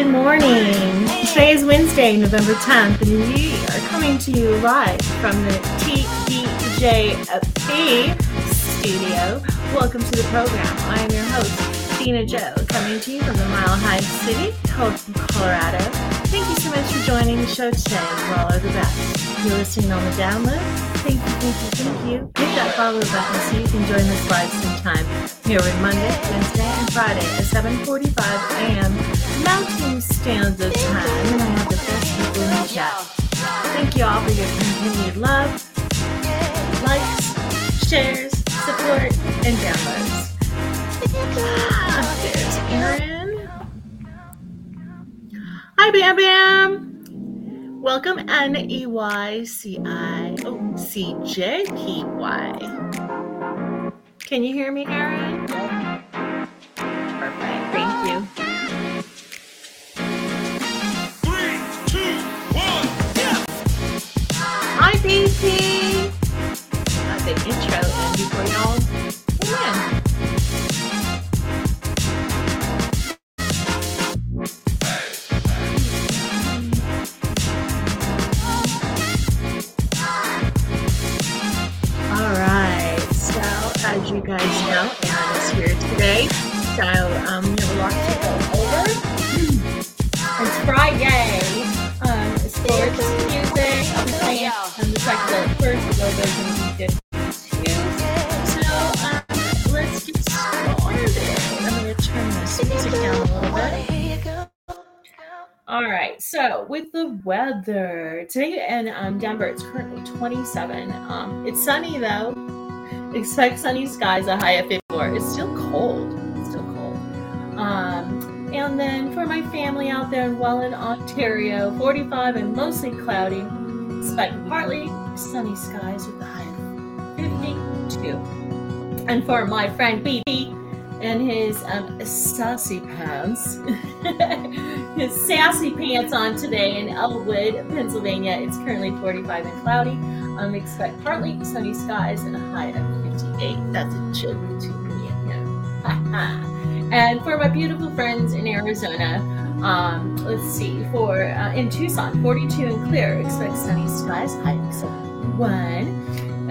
Good morning. Today is Wednesday, November 10th, and we are coming to you live from the TDJAB Studio. Welcome to the program. I am your host, Dina Joe, coming to you from the Mile High City, Houston, Colorado. Thank you so much for joining the show today. We all are the best. You're listening on the download. Thank you. Hit that follow button so you can join us live sometime. Here with Monday, Wednesday, and Friday at 7:45 a.m. Mountain Standard Time, and I have the best people in the chat. Thank you all for your continued love, likes, shares, support, and downloads. There's Erin. Hi, Bam Bam. Welcome, NEYCIJPY. Can you hear me, Erin? Perfect. Thank you. 3, 2, 1. Yeah. Hi, DC. Got the intro in before y'all. Yeah. You guys know Erin is here today, so we have a lot to go over. It's Friday. Sports, music, I'll be playing the Psychedelic Furs with Go-Go's and B-52s. So let's get started. I'm going to turn this music down a little bit. All right, so with the weather, today in Denver, it's currently 27. It's sunny though. Expect sunny skies, a high of 54. It's still cold. And then for my family out there in Welland, Ontario, 45 and mostly cloudy. Expect partly sunny skies with a high of 52. And for my friend BB and his sassy pants on today in Elwood, Pennsylvania, it's currently 45 and cloudy. Expect partly sunny skies and a high of 58. That's a chill routine, you know. And for my beautiful friends in Arizona, let's see, for in Tucson, 42 and clear, expect sunny skies, high of 61.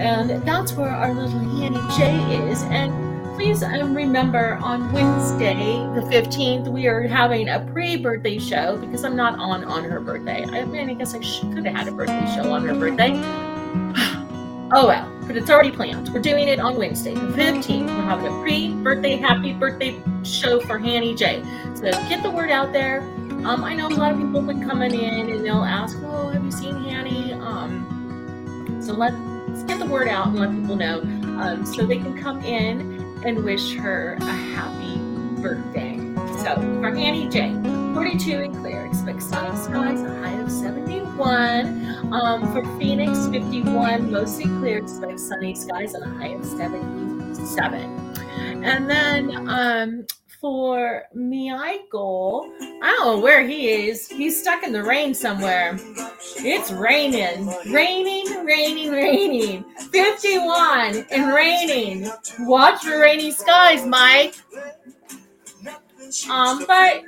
And that's where our little Hanny J is. And please remember on Wednesday, the 15th, we are having a pre-birthday show because I'm not on her birthday. I mean, I guess I could have had a birthday show on her birthday. Oh well, but it's already planned. We're doing it on Wednesday, the 15th. We're having a pre-birthday happy birthday show for Hanny J. So get the word out there. I know a lot of people have been coming in and they'll ask, "Oh, have you seen Hanny?" So let's get the word out and let people know so they can come in and wish her a happy birthday. So for Hanny J, 42 and clear. Expect sunny skies, a high of 71. For Phoenix, 51, mostly clear. Expect sunny skies and a high of 77. And then for Michael, I don't know where he is. He's stuck in the rain somewhere. It's raining. 51 and raining. Watch for rainy skies, Mike. But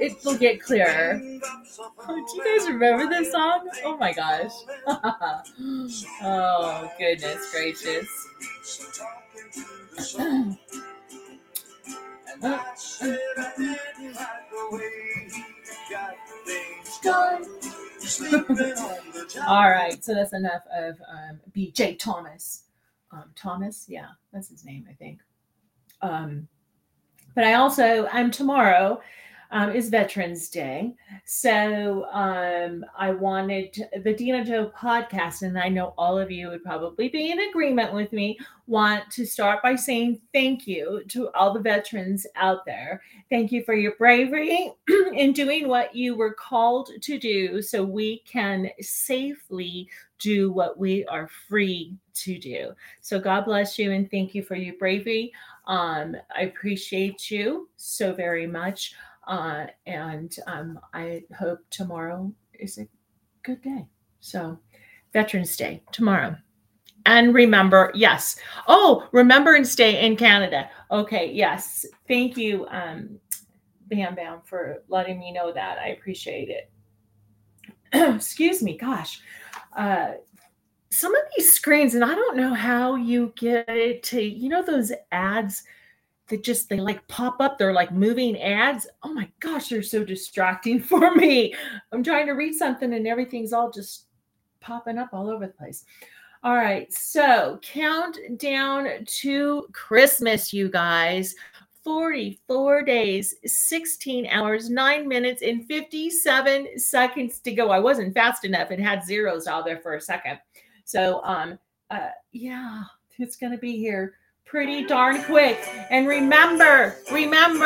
it will get clearer. Oh, do you guys remember this song? Oh my gosh. Oh, goodness gracious. All right, so that's enough of BJ Thomas. Thomas, yeah, that's his name, I think. But I also, tomorrow is Veterans Day. So I wanted the Dina Joe podcast, and I know all of you would probably be in agreement with me, want to start by saying thank you to all the veterans out there. Thank you for your bravery in doing what you were called to do so we can safely do what we are free to do. So God bless you and thank you for your bravery. I appreciate you so very much. And I hope tomorrow is a good day. So Veterans Day tomorrow. And remember, yes. Oh, Remembrance Day in Canada. Okay, yes. Thank you, Bam Bam for letting me know that. I appreciate it. Excuse me, gosh. Some of these screens, and I don't know how you get it to, you know, those ads that just, they like pop up. They're like moving ads. Oh my gosh, they're so distracting for me. I'm trying to read something and everything's all just popping up all over the place. All right. So countdown to Christmas, you guys. 44 days, 16 hours, 9 minutes, and 57 seconds to go. I wasn't fast enough. It had zeros out there for a second. So, yeah, it's going to be here pretty darn quick. And remember, listen,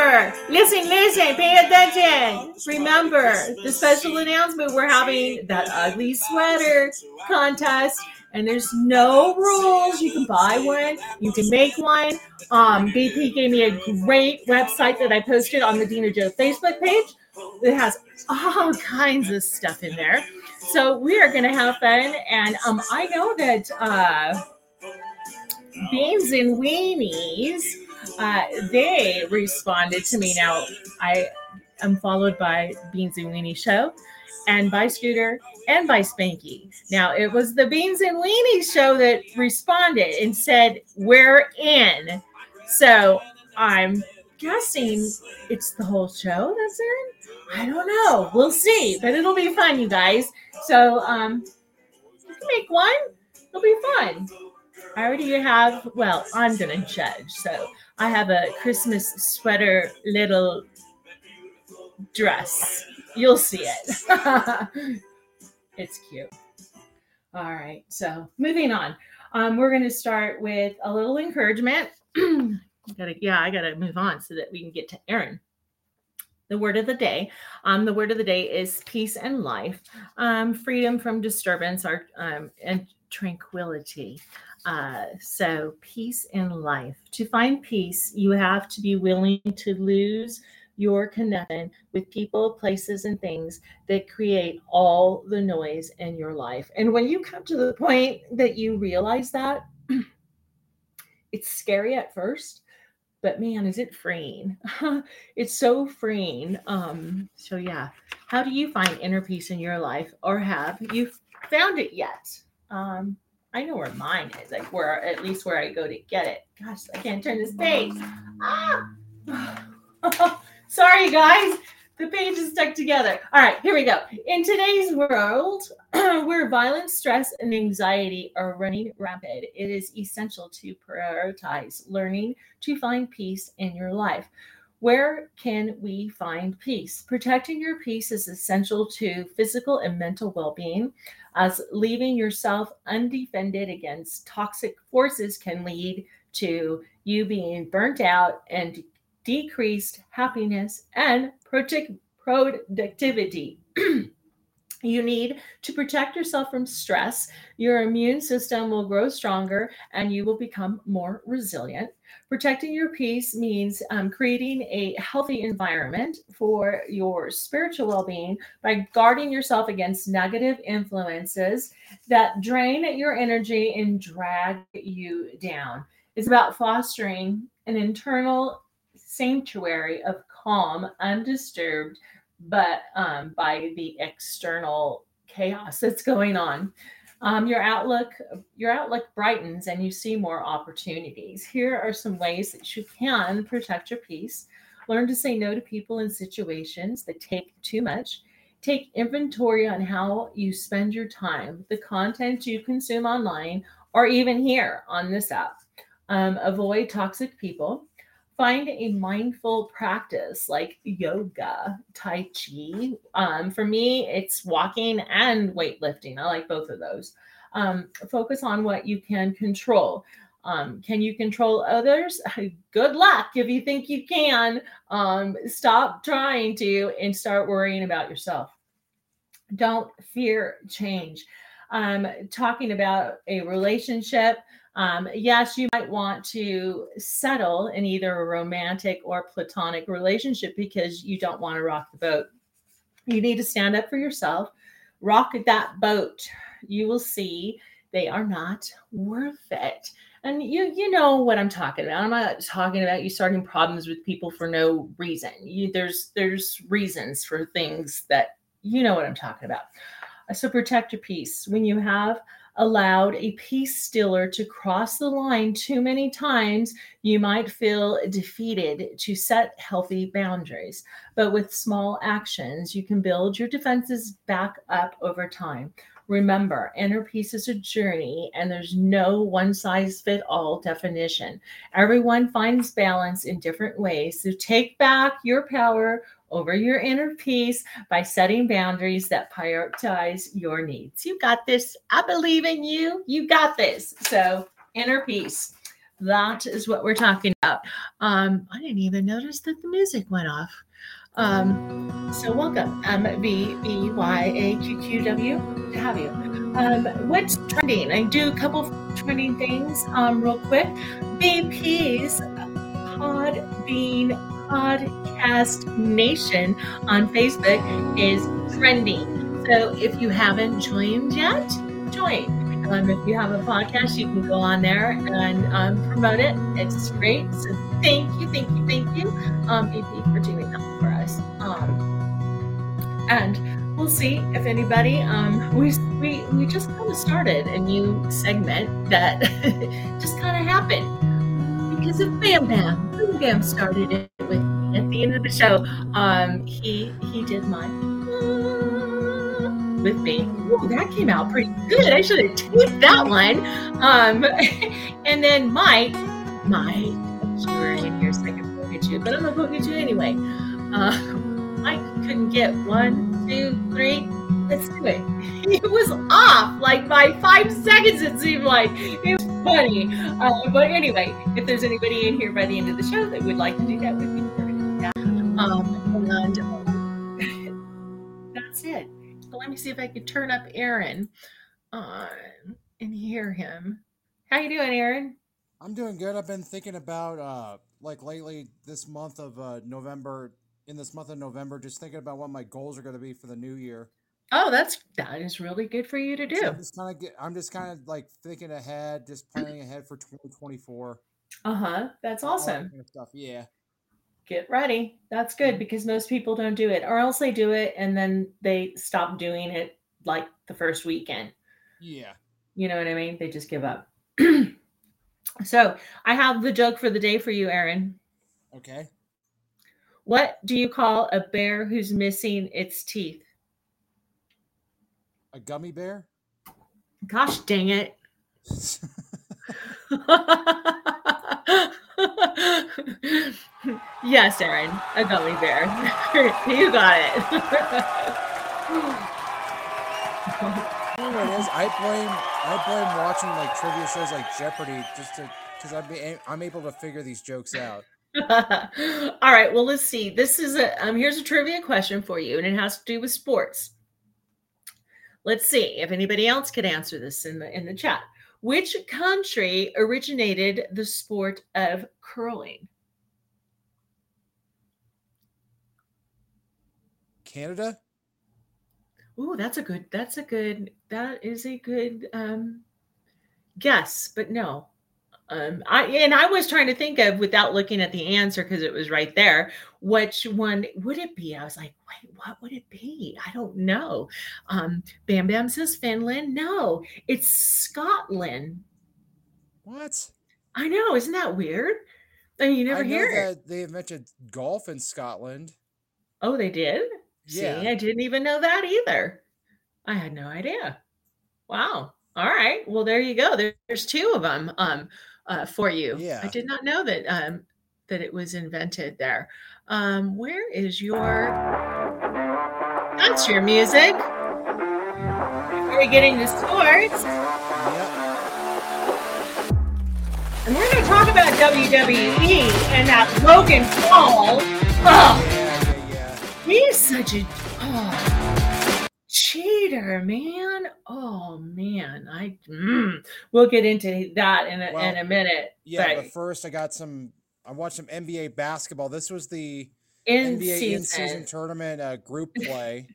pay attention. Remember the special announcement. We're having that ugly sweater contest. And there's no rules. You can buy one. You can make one. BP gave me a great website that I posted on the Dina Joe Facebook page. It has all kinds of stuff in there. So we are going to have fun. And I know that Beans n Weenie's, they responded to me. Now, I am followed by Beans n Weenie Show, and by Scooter, and by Spanky. Now, it was the Beans n Weenie's show that responded and said, we're in. So I'm guessing it's the whole show that's in? I don't know. We'll see. But it'll be fun, you guys. So you can make one. It'll be fun. I already have, well, I'm going to judge. So I have a Christmas sweater little dress. You'll see it. It's cute. All right. So moving on. We're going to start with a little encouragement. I got to move on so that we can get to Aaron. The word of the day. The word of the day is peace and life, freedom from disturbance, and tranquility. So peace and life. To find peace, you have to be willing to lose your connection with people, places, and things that create all the noise in your life. And when you come to the point that you realize that, it's scary at first, but man, is it freeing. It's so freeing. So yeah, how do you find inner peace in your life, or have you found it yet? I know where mine is, like where, at least where I go to get it. Gosh, I can't turn this page. Sorry, guys. The page is stuck together. All right, here we go. In today's world, where violence, stress, and anxiety are running rampant, it is essential to prioritize learning to find peace in your life. Where can we find peace? Protecting your peace is essential to physical and mental well-being, as leaving yourself undefended against toxic forces can lead to you being burnt out and decreased happiness and productivity. You need to protect yourself from stress. Your immune system will grow stronger and you will become more resilient. Protecting your peace means creating a healthy environment for your spiritual well-being by guarding yourself against negative influences that drain your energy and drag you down. It's about fostering an internal sanctuary of calm, undisturbed, but by the external chaos that's going on. Your outlook brightens and you see more opportunities. Here are some ways that you can protect your peace. Learn to say no to people and situations that take too much. Take inventory on how you spend your time, the content you consume online, or even here on this app. Avoid toxic people. Find a mindful practice like yoga, tai chi. For me, it's walking and weightlifting. I like both of those. Focus on what you can control. Can you control others? Good luck if you think you can. Stop trying to and start worrying about yourself. Don't fear change. Talking about a relationship. Yes, you might want to settle in either a romantic or platonic relationship because you don't want to rock the boat. You need to stand up for yourself. Rock that boat. You will see they are not worth it. And you know what I'm talking about. I'm not talking about you starting problems with people for no reason. There's reasons for things that, you know what I'm talking about. So protect your peace. When you have allowed a peace stealer to cross the line too many times, you might feel defeated. To set healthy boundaries, but with small actions, you can build your defenses back up over time. Remember, inner peace is a journey, and there's no one-size-fits-all definition. Everyone finds balance in different ways, so take back your power over your inner peace by setting boundaries that prioritize your needs. You got this. I believe in you. You got this. So inner peace. That is what we're talking about. I didn't even notice that the music went off. So welcome, BYAQQW, to have you. What's trending? I do a couple of trending things real quick. BP's Podbean Podcast Nation on Facebook is trending. So if you haven't joined yet, join. If you have a podcast, you can go on there and promote it. It's great. So thank you, BP, for doing that for us. And we'll see if anybody. We just kind of started a new segment that just kind of happened because of Bam Bam. Bam Bam started it with me at the end of the show. He did mine. With me. Ooh, that came out pretty good. I should have taped that one. And then Mike, you were in your second Pokemon, but I'm a Pokemon anyway. Mike couldn't get 1, 2, 3. Let's do it. It was off like by 5 seconds, it seemed like. It was funny. But anyway, if there's anybody in here by the end of the show that would like to do that with me, we're going to do that. And that's it. Let me see if I could turn up Aaron and hear him. How you doing, Aaron? I'm doing good. I've been thinking about lately this month of November, just thinking about what my goals are going to be for the new year. Oh, that is really good for you to do. So I'm just kind of thinking ahead, just planning ahead for 2024. That's awesome. That kind of stuff. Yeah. Get ready. That's good because most people don't do it, or else they do it and then they stop doing it like the first weekend. Yeah. You know what I mean? They just give up. So I have the joke for the day for you, Aaron. Okay. What do you call a bear who's missing its teeth? A gummy bear? Gosh dang it. Yes, Aaron, a gummy bear. You got it. You know what it is? I blame watching like trivia shows like Jeopardy just because I'm able to figure these jokes out. All right. Well, let's see. This is here's a trivia question for you, and it has to do with sports. Let's see if anybody else could answer this in the chat. Which country originated the sport of curling? Canada? Ooh, that is a good guess, but no. I was trying to think of, without looking at the answer, because it was right there, which one would it be? I was like, wait, what would it be? I don't know. Bam Bam says Finland. No, it's Scotland. What? I know. Isn't that weird? I mean, you never hear that. They mentioned golf in Scotland. Oh, they did? Yeah. See, I didn't even know that either. I had no idea. Wow. All right. Well, there you go. There's two of them for you. Yeah. I did not know that that it was invented there. Where is your... That's your music. We're getting the sports. Yep. And we're going to talk about WWE and that Logan Paul. Oh, yeah. He's such a... Oh. Cheater, man. Oh, man. We'll get into that in a minute. Yeah, but first I watched some NBA basketball. This was the NBA in-season tournament group play.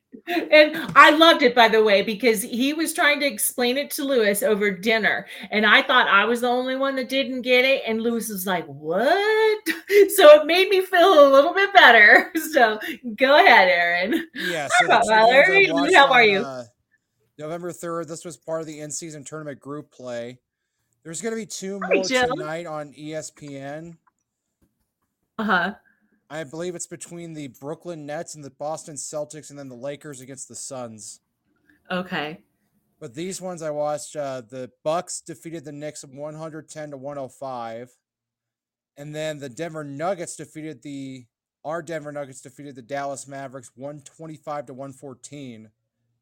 And I loved it, by the way, because he was trying to explain it to Lewis over dinner. And I thought I was the only one that didn't get it. And Lewis was like, what? So it made me feel a little bit better. So go ahead, Aaron. Yeah, so how are you? November 3rd, this was part of the in-season tournament group play. There's going to be two more tonight on ESPN. Uh-huh. I believe it's between the Brooklyn Nets and the Boston Celtics, and then the Lakers against the Suns. Okay. But these ones I watched, the Bucks defeated the Knicks 110-105. And then the Denver Nuggets defeated the Dallas Mavericks 125-114.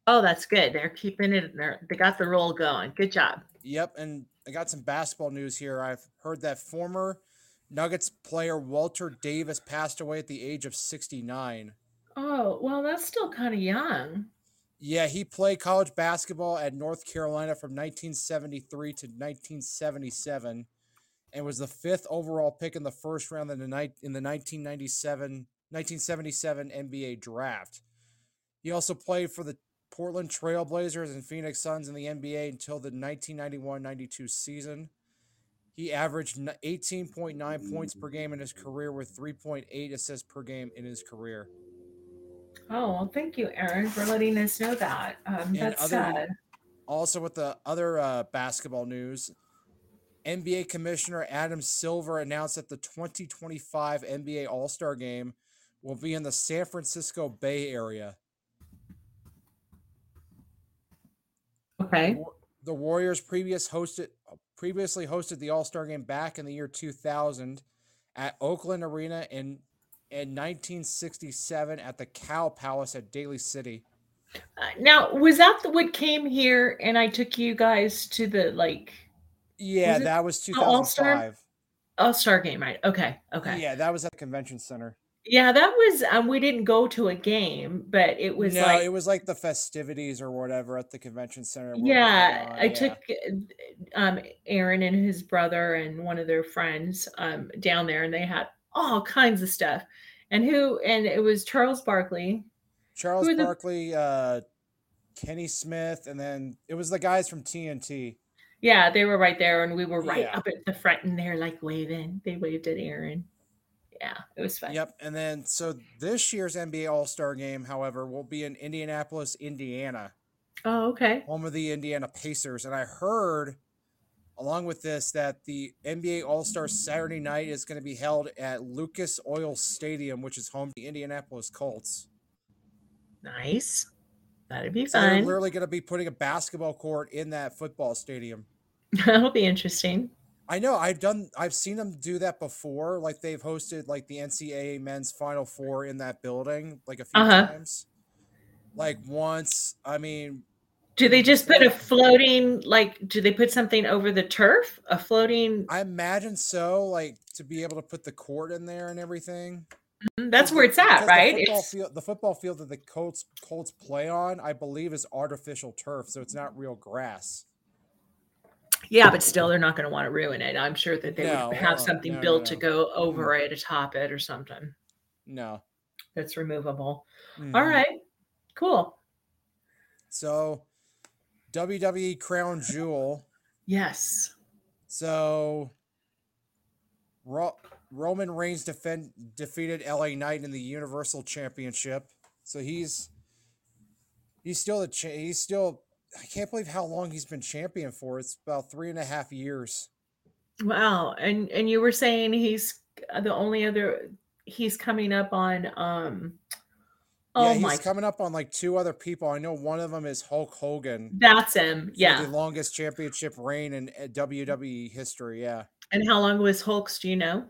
Oh, that's good. They're keeping it in there. They got the roll going. Good job. Yep. And I got some basketball news here. I've heard that former Nuggets player Walter Davis passed away at the age of 69. Oh, well, that's still kind of young. Yeah, he played college basketball at North Carolina from 1973 to 1977 and was the fifth overall pick in the first round in the 1977 NBA draft. He also played for the Portland Trail Blazers and Phoenix Suns in the NBA until the 1991-92 season. He averaged 18.9 points per game in his career with 3.8 assists per game in his career. Oh, well, thank you, Aaron, for letting us know that. That's sad. Also, with the other basketball news, NBA Commissioner Adam Silver announced that the 2025 NBA All-Star Game will be in the San Francisco Bay Area. Okay. The Warriors previously hosted the All-Star Game back in the year 2000 at Oakland Arena and in 1967 at the Cow Palace at Daly City. Now, was that what came here and I took you guys to the, like... Yeah, that was 2005. All-Star Game, right. Okay. Yeah, that was at the convention center. Yeah, that was... we didn't go to a game, but it was like... No, it was like the festivities or whatever at the convention center. Yeah, I took Aaron and his brother and one of their friends down there, and they had all kinds of stuff. And it was Charles Barkley. Charles Barkley, Kenny Smith, and then it was the guys from TNT. Yeah, they were right there, and we were up at the front, and they were like waving. They waved at Aaron. Yeah, it was fun. Yep. And then, so this year's NBA All-Star Game, however, will be in Indianapolis, Indiana. Oh, okay. Home of the Indiana Pacers. And I heard, along with this, that the NBA All-Star Saturday night is going to be held at Lucas Oil Stadium, which is home to the Indianapolis Colts. Nice. That'd be fun. They're literally going to be putting a basketball court in that football stadium. That'll be interesting. I know I've seen them do that before. Like they've hosted like the NCAA men's Final Four in that building, like a few times. Like once, I mean, do they just put a floating, like, do they put something over the turf? A floating? I imagine so. Like to be able to put the court in there and everything. Mm-hmm. That's where it's at, right? The football field that the Colts play on, I believe, is artificial turf, so it's not real grass. Yeah, but still, they're not going to want to ruin it. I'm sure that they would have something built to go over it, atop it, or something. No. That's removable. Mm. All right. Cool. So, WWE Crown Jewel. Yes. So, Roman Reigns defeated LA Knight in the Universal Championship. So, he's still the I can't believe how long he's been champion for. It's about 3.5 years. Wow. And you were saying he's coming up on, he's coming up on like two other people. I know one of them is Hulk Hogan. That's him. Yeah. The longest championship reign in WWE history. Yeah. And how long was Hulk's? Do you know?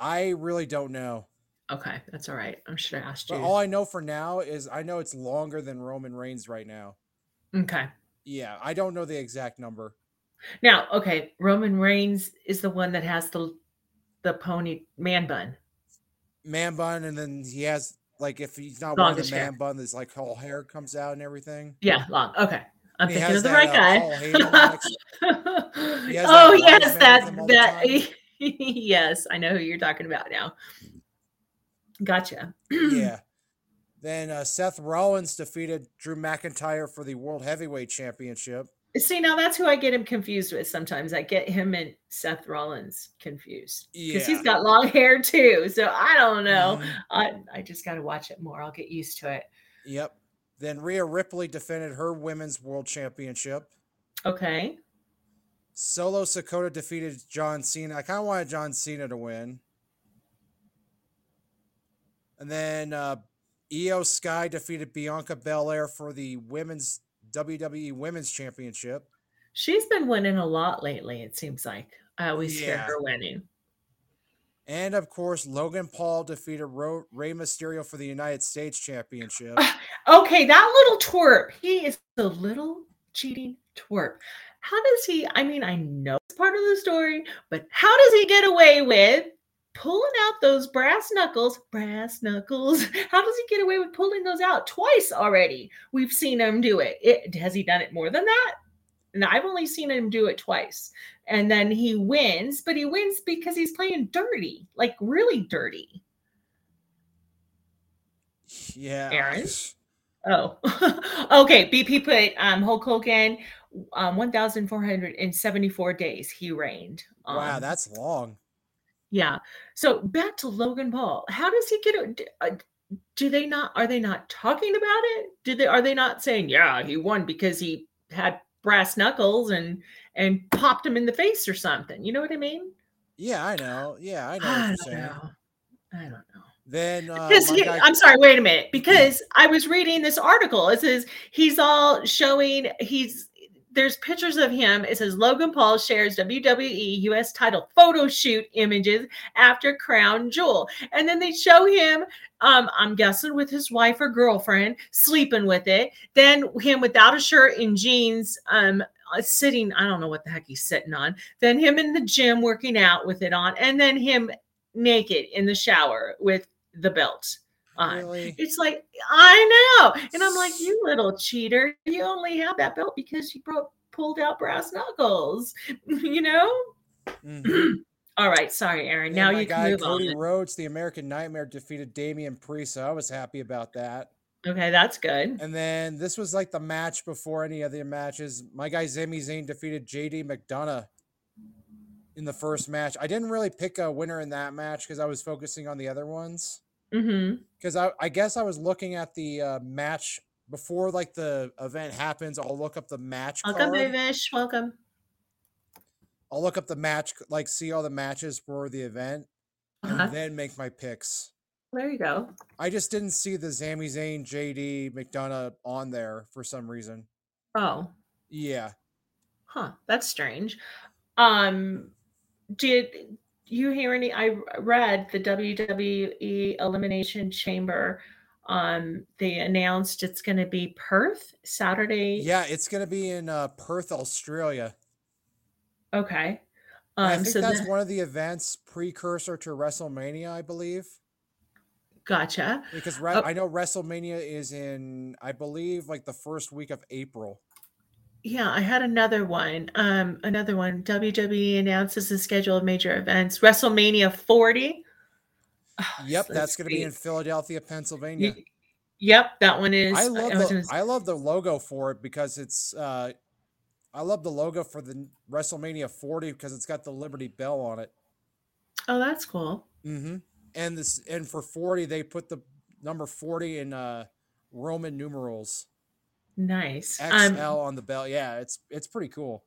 I really don't know. Okay, that's all right. I should have asked you. But all I know for now is I know it's longer than Roman Reigns right now. Okay. Yeah, I don't know the exact number. Now, okay, Roman Reigns is the one that has the pony man bun. Man bun, and then he has, like, if he's not wearing the man bun, his, like, whole hair comes out and everything. Yeah, long. Okay. I'm thinking of the right guy. Yes, I know who you're talking about now. Gotcha. Yeah. Then Seth Rollins defeated Drew McIntyre for the World Heavyweight Championship. See, now that's who I get him confused with sometimes. I get him and Seth Rollins confused because he's got long hair too. So I don't know. I just got to watch it more. I'll get used to it. Yep. Then Rhea Ripley defended her Women's World Championship. Okay. Solo Sikoa defeated John Cena. I kind of wanted John Cena to win. And then Iyo Sky defeated Bianca Belair for the Women's WWE Women's Championship. She's been winning a lot lately, it seems like. I always hear her winning. And, of course, Logan Paul defeated Rey Mysterio for the United States Championship. Okay, that little twerp. He is a little cheating twerp. How does he, I mean, I know it's part of the story, but how does he get away with pulling out those brass knuckles? Brass knuckles. How does he get away with pulling those out twice already? We've seen him do it. Has he done it more than that? And I've only seen him do it twice. And then he wins, but he wins because he's playing dirty, like really dirty. Yeah. Aaron? Oh, okay. BP put Hulk Hogan. 1,474 days he reigned. Wow, that's long. Yeah. So back to Logan Paul. How does he get it? Do they not? Are they not talking about it? Are they not saying, yeah, he won because he had brass knuckles and popped him in the face or something? You know what I mean? Yeah, I know. Yeah, I know. I don't know. Then I'm sorry, wait a minute, because I was reading this article. It says he's all showing there's pictures of him. It says Logan Paul shares WWE US title photo shoot images after Crown Jewel. And then they show him, I'm guessing with his wife or girlfriend, sleeping with it. Then him without a shirt and jeans, sitting, I don't know what the heck he's sitting on. Then him in the gym working out with it on. And then him naked in the shower with the belt on. Really? It's like, I know. And I'm like, you little cheater. You only have that belt because you pulled out brass knuckles, you know? Mm-hmm. All right. Sorry, Aaron. And now you can move on. Cody Rhodes, the American Nightmare, defeated Damian Priest. So I was happy about that. Okay. That's good. And then this was like the match before any of the matches. My guy Sami Zayn defeated JD McDonough in the first match. I didn't really pick a winner in that match because I was focusing on the other ones. Because I guess I was looking at the match before, like the event happens. I'll look up the match. Welcome, Vivish. Welcome. I'll look up the match, like see all the matches for the event, and then make my picks. There you go. I just didn't see the Sami Zayn, JD McDonough on there for some reason. Oh. Yeah. Huh. That's strange. Did you hear any? I read the WWE Elimination Chamber. They announced it's going to be Perth Saturday. Yeah, it's going to be in Perth, Australia. Okay. I think so that's one of the events precursor to WrestleMania, I believe. Gotcha. Because I know WrestleMania is in, I believe, like the first week of April. Yeah, I had another one. WWE announces the schedule of major events. WrestleMania 40. Oh, yep, that's going to be in Philadelphia, Pennsylvania. Yep, that one is. I love the logo for it because it's. I love the logo for the WrestleMania 40 because it's got the Liberty Bell on it. Oh, that's cool. Mm-hmm. And for 40, they put the number 40 in Roman numerals. Nice. XL on the bell. Yeah, it's pretty cool.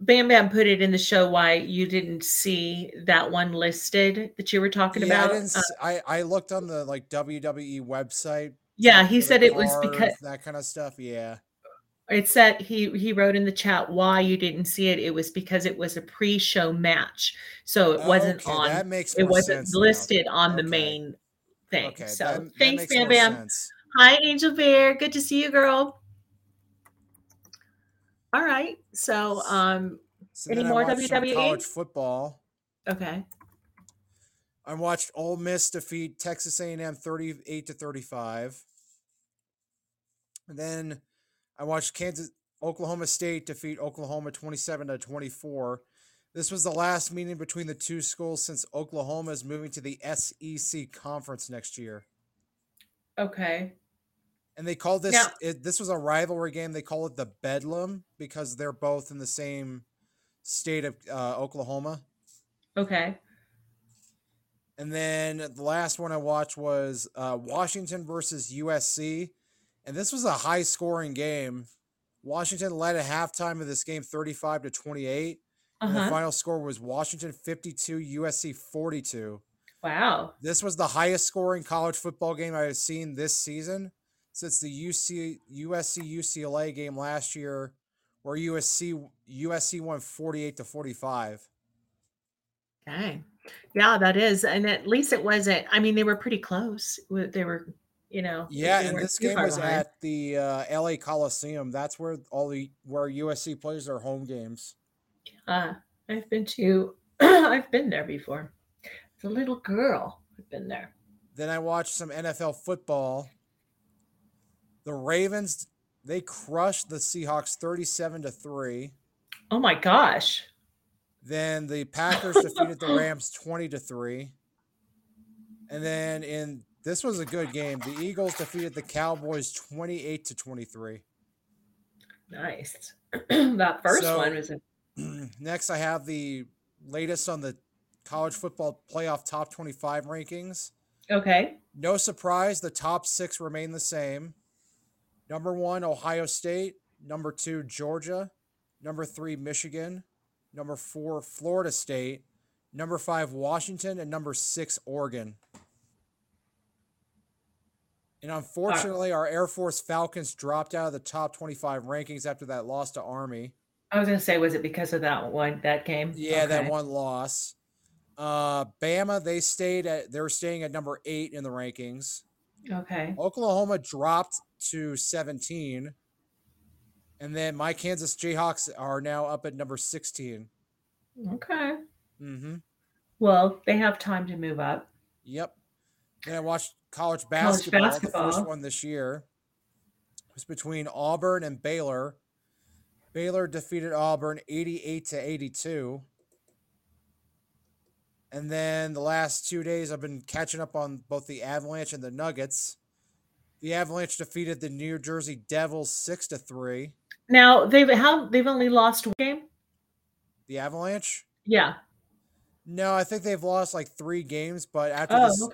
Bam Bam put it in the show why you didn't see that one listed that you were talking about. I looked on the like WWE website. Yeah, he said it was because that kind of stuff. Yeah. It said he wrote in the chat why you didn't see it. It was because it was a pre-show match. So it wasn't on. That makes more sense. It wasn't listed on the main thing. Okay, so thanks, Bam Bam. Hi, Angel Bear. Good to see you, girl. All right. So, any more WWE? College football. Okay. I watched Ole Miss defeat Texas A&M 38-35. And then I watched Oklahoma State defeat Oklahoma 27-24. This was the last meeting between the two schools since Oklahoma is moving to the SEC conference next year. Okay. And they call this, this was a rivalry game. They call it the Bedlam because they're both in the same state of Oklahoma. Okay. And then the last one I watched was Washington versus USC. And this was a high scoring game. Washington led at halftime of this game 35-28. Uh-huh. And the final score was Washington 52, USC 42. Wow. This was the highest scoring college football game I have seen this season since the USC-UCLA game last year, where USC won 48-45. Dang. Yeah, that is. And at least it wasn't, I mean, they were pretty close. They were, you know. Yeah, and this game was at the LA Coliseum. That's where where USC plays their home games. I've been there before. As a little girl, I've been there. Then I watched some NFL football. The Ravens, they crushed the Seahawks 37-3. Oh my gosh. Then the Packers defeated the Rams 20-3. And then this was a good game. The Eagles defeated the Cowboys 28-23. Nice. That first one was a Next, I have the latest on the college football playoff top 25 rankings. Okay. No surprise, the top six remain the same. Number 1, Ohio State. Number 2, Georgia. Number 3, Michigan. Number 4, Florida State. Number 5, Washington. And number 6, Oregon. And unfortunately, our Air Force Falcons dropped out of the top 25 rankings after that loss to Army. I was going to say, was it because of that game? Yeah, okay. That one loss. Bama, they're staying at number 8 in the rankings. Okay. Oklahoma dropped to 17. And then my Kansas Jayhawks are now up at number 16. Okay. Mm-hmm. Well, they have time to move up. Yep. And I watched college basketball, the first one this year. It was between Auburn and Baylor. Baylor defeated Auburn 88-82. And then the last 2 days, I've been catching up on both the Avalanche and the Nuggets. The Avalanche defeated the New Jersey Devils 6-3. Now they've only lost one game. The Avalanche? Yeah. No, I think they've lost like 3 games, but after this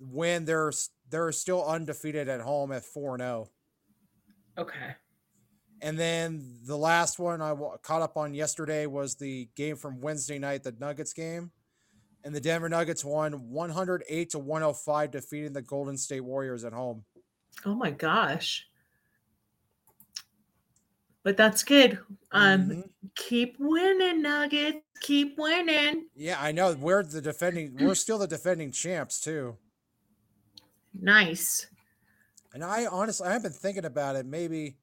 win, they're still undefeated at home at 4-0. Okay. And then the last one I caught up on yesterday was the game from Wednesday night, the Nuggets game. And the Denver Nuggets won 108-105, defeating the Golden State Warriors at home. Oh, my gosh. But that's good. Keep winning, Nuggets. Keep winning. Yeah, I know. We're still the defending champs, too. Nice. And I've been thinking about it. Maybe...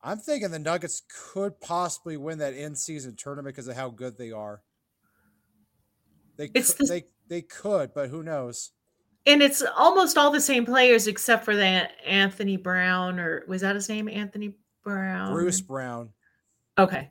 I'm thinking the Nuggets could possibly win that in-season tournament because of how good they are. They could, but who knows? And it's almost all the same players except for the Anthony Brown, or was that his name? Anthony Brown? Bruce Brown. Okay.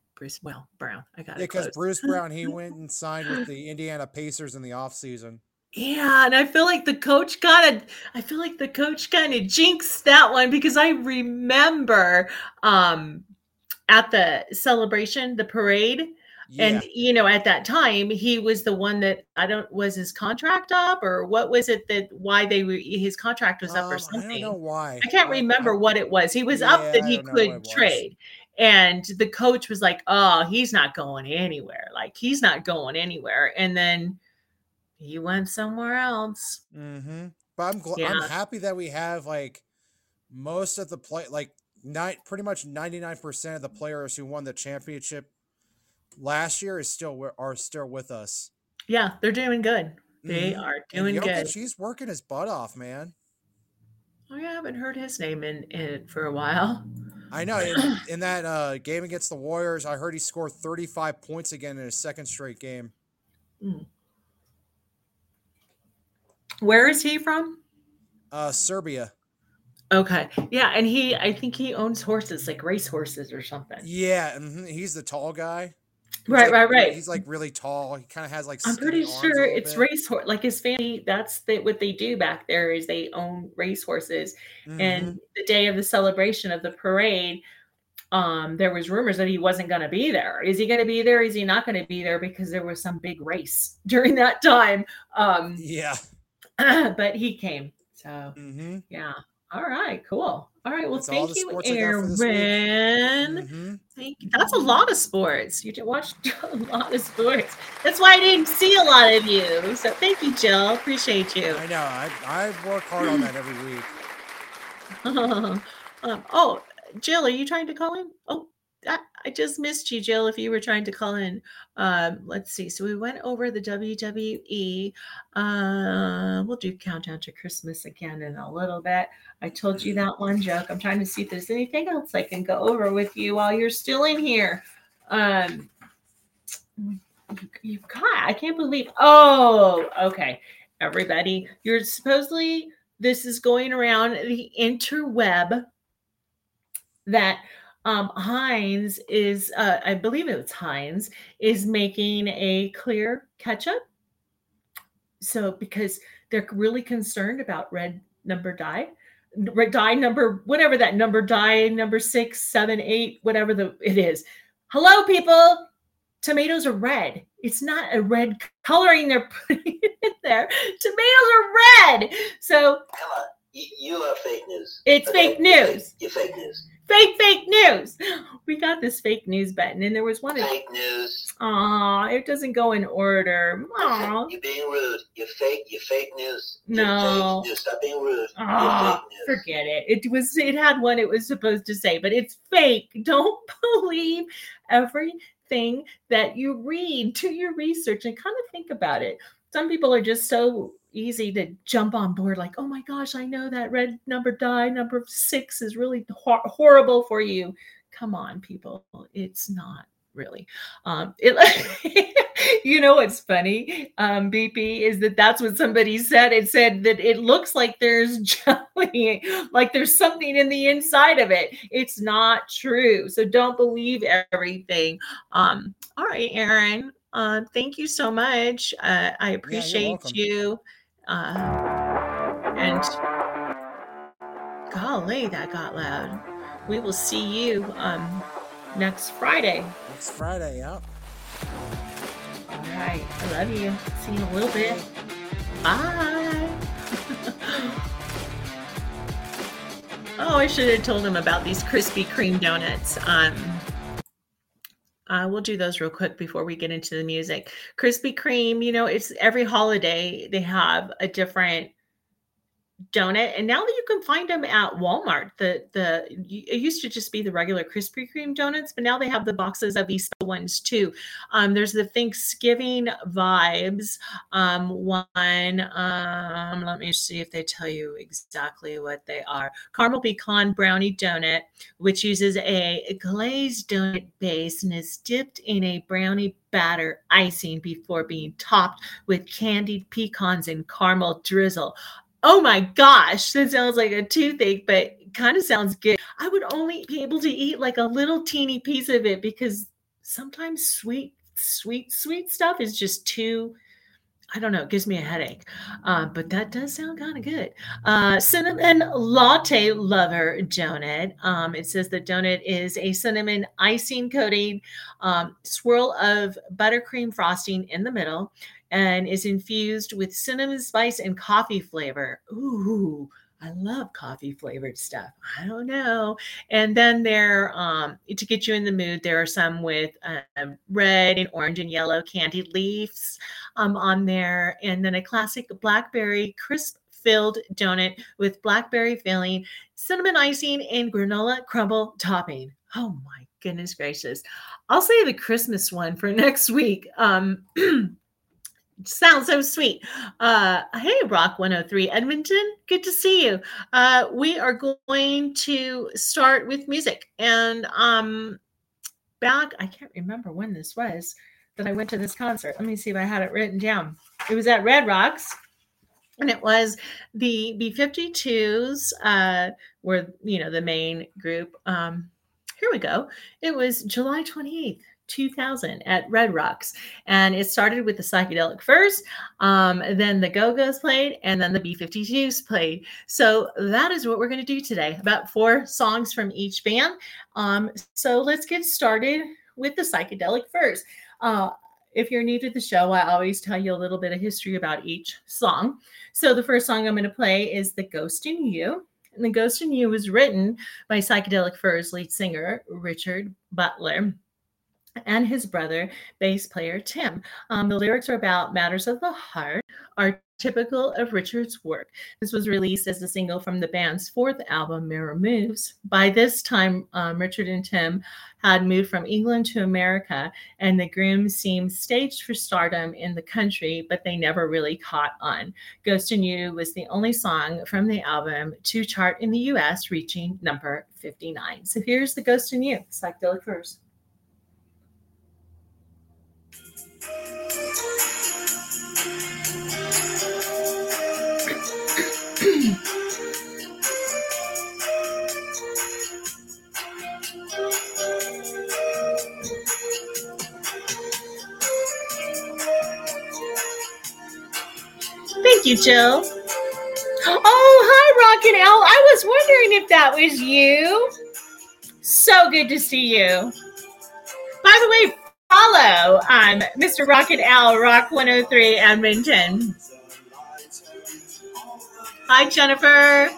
Brown. I got it. Because Bruce Brown, he went and signed with the Indiana Pacers in the offseason. Yeah, and I feel like the coach kind of jinxed that one because I remember at the celebration, the parade, and at that time he was the one that was his contract up, or what was it that why his contract was up or something? I don't know why. I can't remember what it was. He was up that he could trade. And the coach was like, "Oh, he's not going anywhere. Like he's not going anywhere." And then he went somewhere else. Mm-hmm. But I'm happy that we have like most of the play, like pretty much 99% of the players who won the championship last year are still with us. Yeah, they're doing good. They are doing good. She's working his butt off, man. I haven't heard his name in for a while. I know. In that game against the Warriors, I heard he scored 35 points again in his second straight game. Mm. Where is he from? Serbia. Okay. Yeah. And I think he owns horses, like race horses or something. Yeah. And he's the tall guy. Right. He's like really tall. He kind of has like. I'm pretty sure it's racehorse. Like his family, that's what they do back there is they own racehorses. Mm-hmm. And the day of the celebration of the parade, there was rumors that he wasn't going to be there. Is he going to be there? Is he not going to be there? Because there was some big race during that time. Yeah. But he came. So mm-hmm. Yeah. All right, cool. All right, well, thank you, Aaron. Mm-hmm. That's a lot of sports. You watched a lot of sports. That's why I didn't see a lot of you. So thank you, Jill. Appreciate you. I know. I work hard on that every week. Jill, are you trying to call in? Oh, I just missed you, Jill, if you were trying to call in. Let's see. So we went over the WWE. We'll do Countdown to Christmas again in a little bit. I told you that one joke. I'm trying to see if there's anything else I can go over with you while you're still in here. I can't believe. Oh, okay. Everybody, you're supposedly, this is going around the interweb that Heinz is, I believe it's Heinz, is making a clear ketchup. So because they're really concerned about red dye, number 6, 7, 8, whatever it is. Hello, people. Tomatoes are red. It's not a red coloring they're putting in there. Tomatoes are red. So come on, you are fake news. It's fake news. You're fake news. Fake news. We got this fake news button, and there was one. Fake news. Aw, it doesn't go in order. Aw. You're being rude. You're fake. You're fake news. No. Fake news. Stop being rude. Aw, you're fake news. Forget it. It had one it was supposed to say, but it's fake. Don't believe everything that you read. Do your research and kind of think about it. Some people are just so easy to jump on board, like, oh my gosh, I know that red number dye number 6 is really horrible for you. Come on, people, it's not really. You know what's funny, BP, is that's what somebody said. It said that it looks like there's jelly, like there's something in the inside of it. It's not true. So don't believe everything. All right, Aaron. Thank you so much. I appreciate you. And golly, that got loud. We will see you next Friday. Next Friday, yep. All right. I love you. See you in a little bit. Bye. I should have told him about these Krispy Kreme donuts. We'll do those real quick before we get into the music. Krispy Kreme, it's every holiday they have a different donut. And now that you can find them at Walmart, it used to just be the regular Krispy Kreme donuts, but now they have the boxes of these ones too. There's the Thanksgiving vibes one. Let me see if they tell you exactly what they are. Caramel pecan brownie donut, which uses a glazed donut base and is dipped in a brownie batter icing before being topped with candied pecans and caramel drizzle. Oh my gosh, that sounds like a toothache, but kind of sounds good. I would only be able to eat like a little teeny piece of it because sometimes sweet stuff is just too, I don't know, it gives me a headache. But that does sound kind of good. Cinnamon latte lover donut. It says the donut is a cinnamon icing coating, swirl of buttercream frosting in the middle, and is infused with cinnamon spice and coffee flavor. Ooh, I love coffee flavored stuff. I don't know. And then to get you in the mood, there are some with red and orange and yellow candied leaves on there. And then a classic blackberry crisp filled donut with blackberry filling, cinnamon icing, and granola crumble topping. Oh my goodness gracious. I'll save the Christmas one for next week. Sounds so sweet. Hey, Rock 103 Edmonton. Good to see you. We are going to start with music. And back, I can't remember when this was that I went to this concert. Let me see if I had it written down. It was at Red Rocks. And it was the B-52s were, the main group. Here we go. It was July 28th, 2000 at Red Rocks. And it started with the Psychedelic Furs, then the Go-Go's played, and then the B-52s played. So that is what we're going to do today, about four songs from each band. So let's get started with the Psychedelic Furs. If you're new to the show, I always tell you a little bit of history about each song. So the first song I'm going to play is The Ghost in You. And The Ghost in You was written by Psychedelic Furs lead singer Richard Butler and his brother, bass player Tim. The lyrics are about matters of the heart, are typical of Richard's work. This was released as a single from the band's fourth album, Mirror Moves. By this time, Richard and Tim had moved from England to America, and the Grooms seemed staged for stardom in the country, but they never really caught on. Ghost in You was the only song from the album to chart in the U.S., reaching number 59. So here's The Ghost in You, Psychedelic Furs. Thank you, Jill. Oh, hi, Rockin' L. I was wondering if that was you. So good to see you. By the way, follow Mr. Rocket Al, Rock 103 Edmonton. Hi, Jennifer.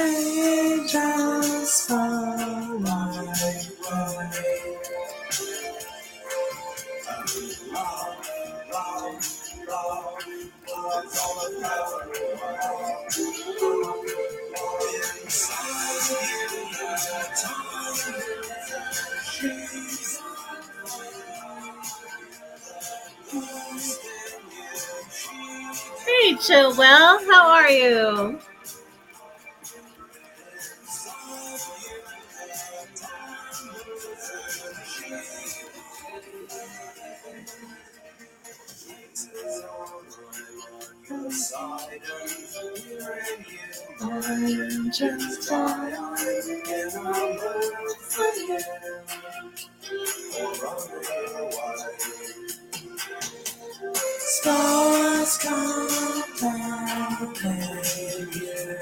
Angels fall my way. Hey, Joel, how are you? I'm just tired and I'm good for you. Or I'm real wide. Stars come down and you.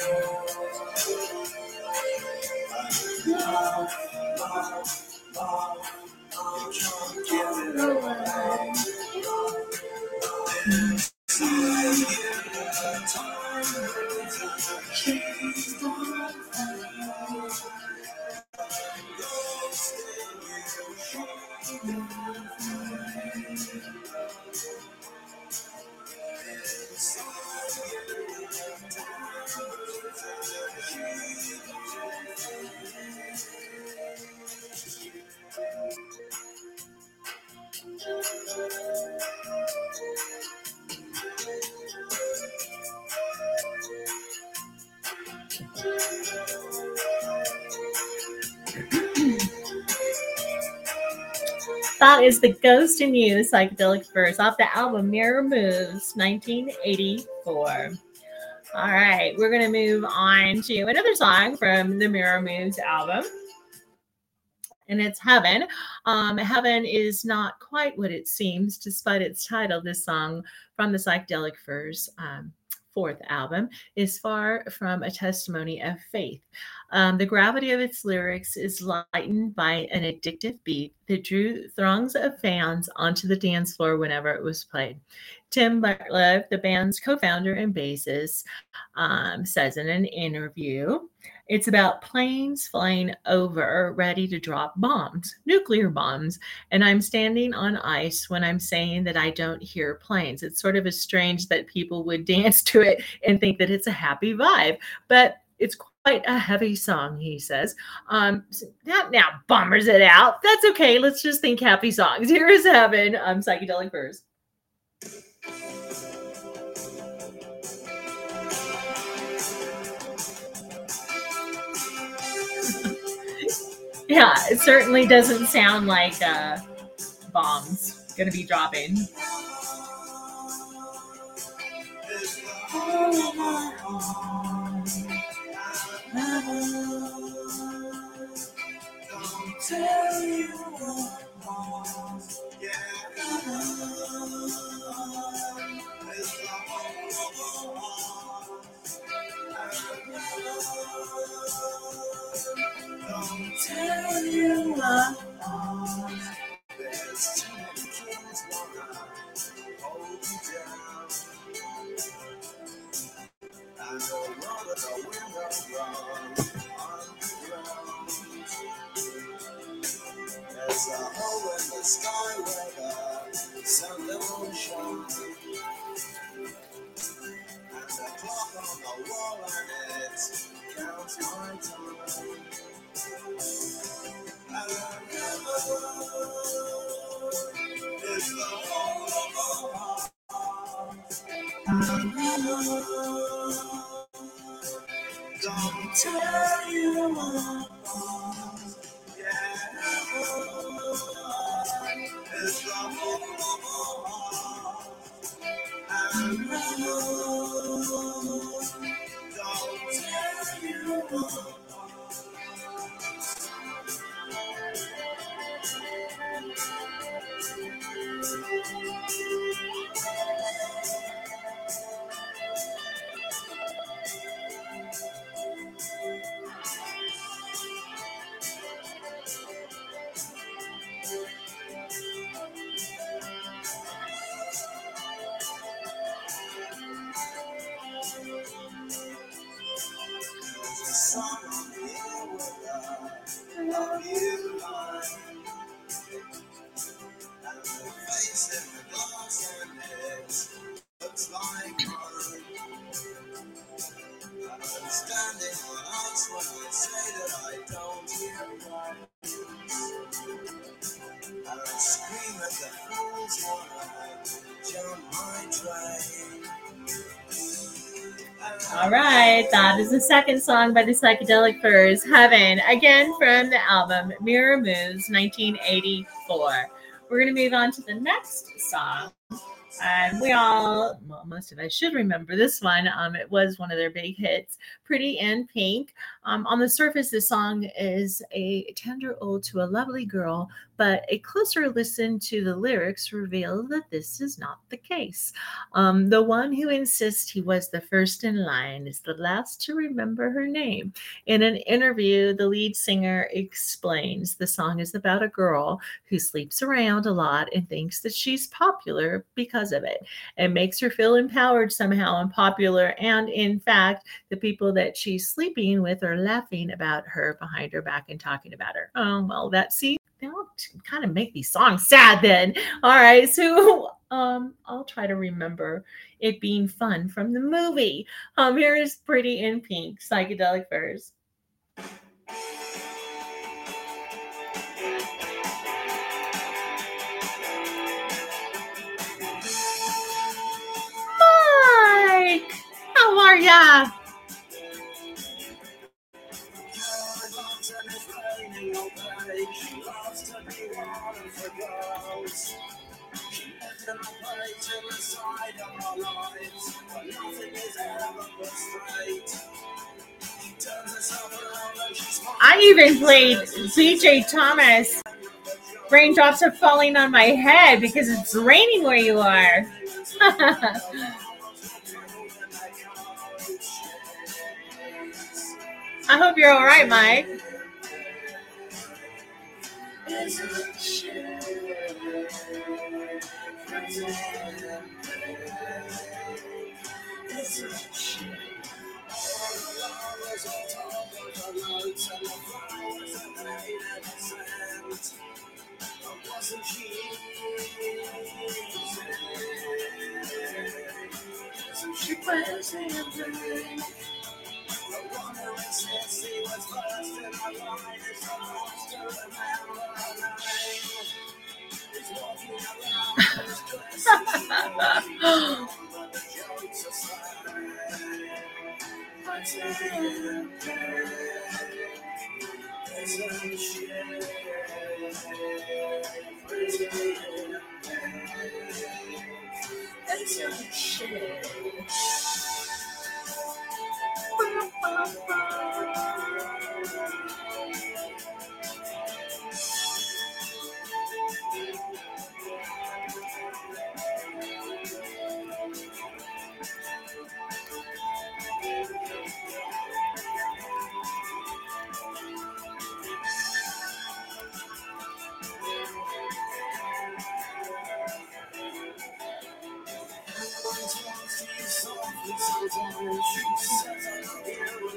Love, love, love, I'm trying to give it away. That is The Ghost in You, Psychedelic Furs, off the album Mirror Moves, 1984. All right, we're going to move on to another song from the Mirror Moves album, and it's Heaven. Heaven is not quite what it seems, despite its title. This song from the Psychedelic Furs fourth album is far from a testimony of faith. The gravity of its lyrics is lightened by an addictive beat that drew throngs of fans onto the dance floor whenever it was played. Tim Butler, the band's co-founder and bassist, says in an interview, "It's about planes flying over, ready to drop bombs, nuclear bombs. And I'm standing on ice when I'm saying that I don't hear planes. It's sort of strange that people would dance to it and think that it's a happy vibe, but it's quite a heavy song," he says. So that now bummers it out. That's okay. Let's just think happy songs. Here is Heaven, Psychedelic Furs. Yeah, it certainly doesn't sound like bombs going to be dropping. All right, that is the second song by the Psychedelic Furs, Heaven, again from the album Mirror Moves, 1984. We're going to move on to the next song. Most of us should remember this one. It was one of their big hits, Pretty in Pink. On the surface, this song is a tender ode to a lovely girl, but a closer listen to the lyrics reveal that this is not the case. The one who insists he was the first in line is the last to remember her name. In an interview, the lead singer explains the song is about a girl who sleeps around a lot and thinks that she's popular because of it. It makes her feel empowered somehow and popular. And in fact, the people that she's sleeping with are laughing about her behind her back and talking about her. Oh, well, they all kind of make these songs sad then. All right. So I'll try to remember it being fun from the movie. Here is Pretty in Pink, Psychedelic Furs. Mike, how are ya? She loves to be one of the girls. She lives in a place in the side of our lives, but nothing is ever put straight. He turns herself around and she's fine. I even played BJ Thomas, Raindrops Are Falling on My Head, because it's raining where you are. I hope you're all right, Mike. It's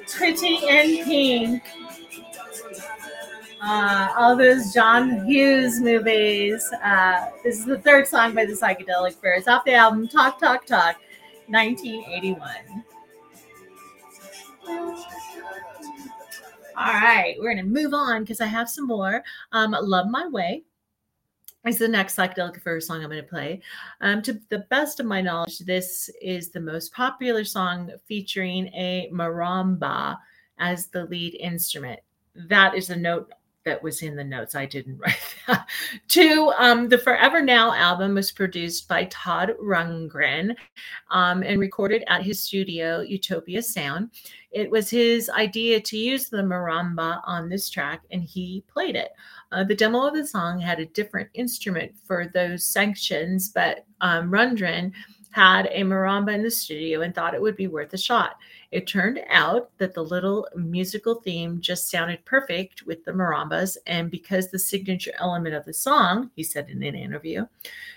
Pretty in Pink. All those John Hughes movies. This is the third song by the Psychedelic Furs off the album Talk, Talk, Talk, 1981. All right, we're going to move on because I have some more. Love My Way is the next Psychedelic Furs song I'm going to play. To the best of my knowledge, this is the most popular song featuring a marimba as the lead instrument. That is a note that was in the notes. I didn't write that. Two, the Forever Now album was produced by Todd Rundgren and recorded at his studio, Utopia Sound. It was his idea to use the marimba on this track, and he played it. The demo of the song had a different instrument for those sections, but Rundgren had a marimba in the studio and thought it would be worth a shot. It turned out that the little musical theme just sounded perfect with the marimbas, and because the signature element of the song, he said in an interview,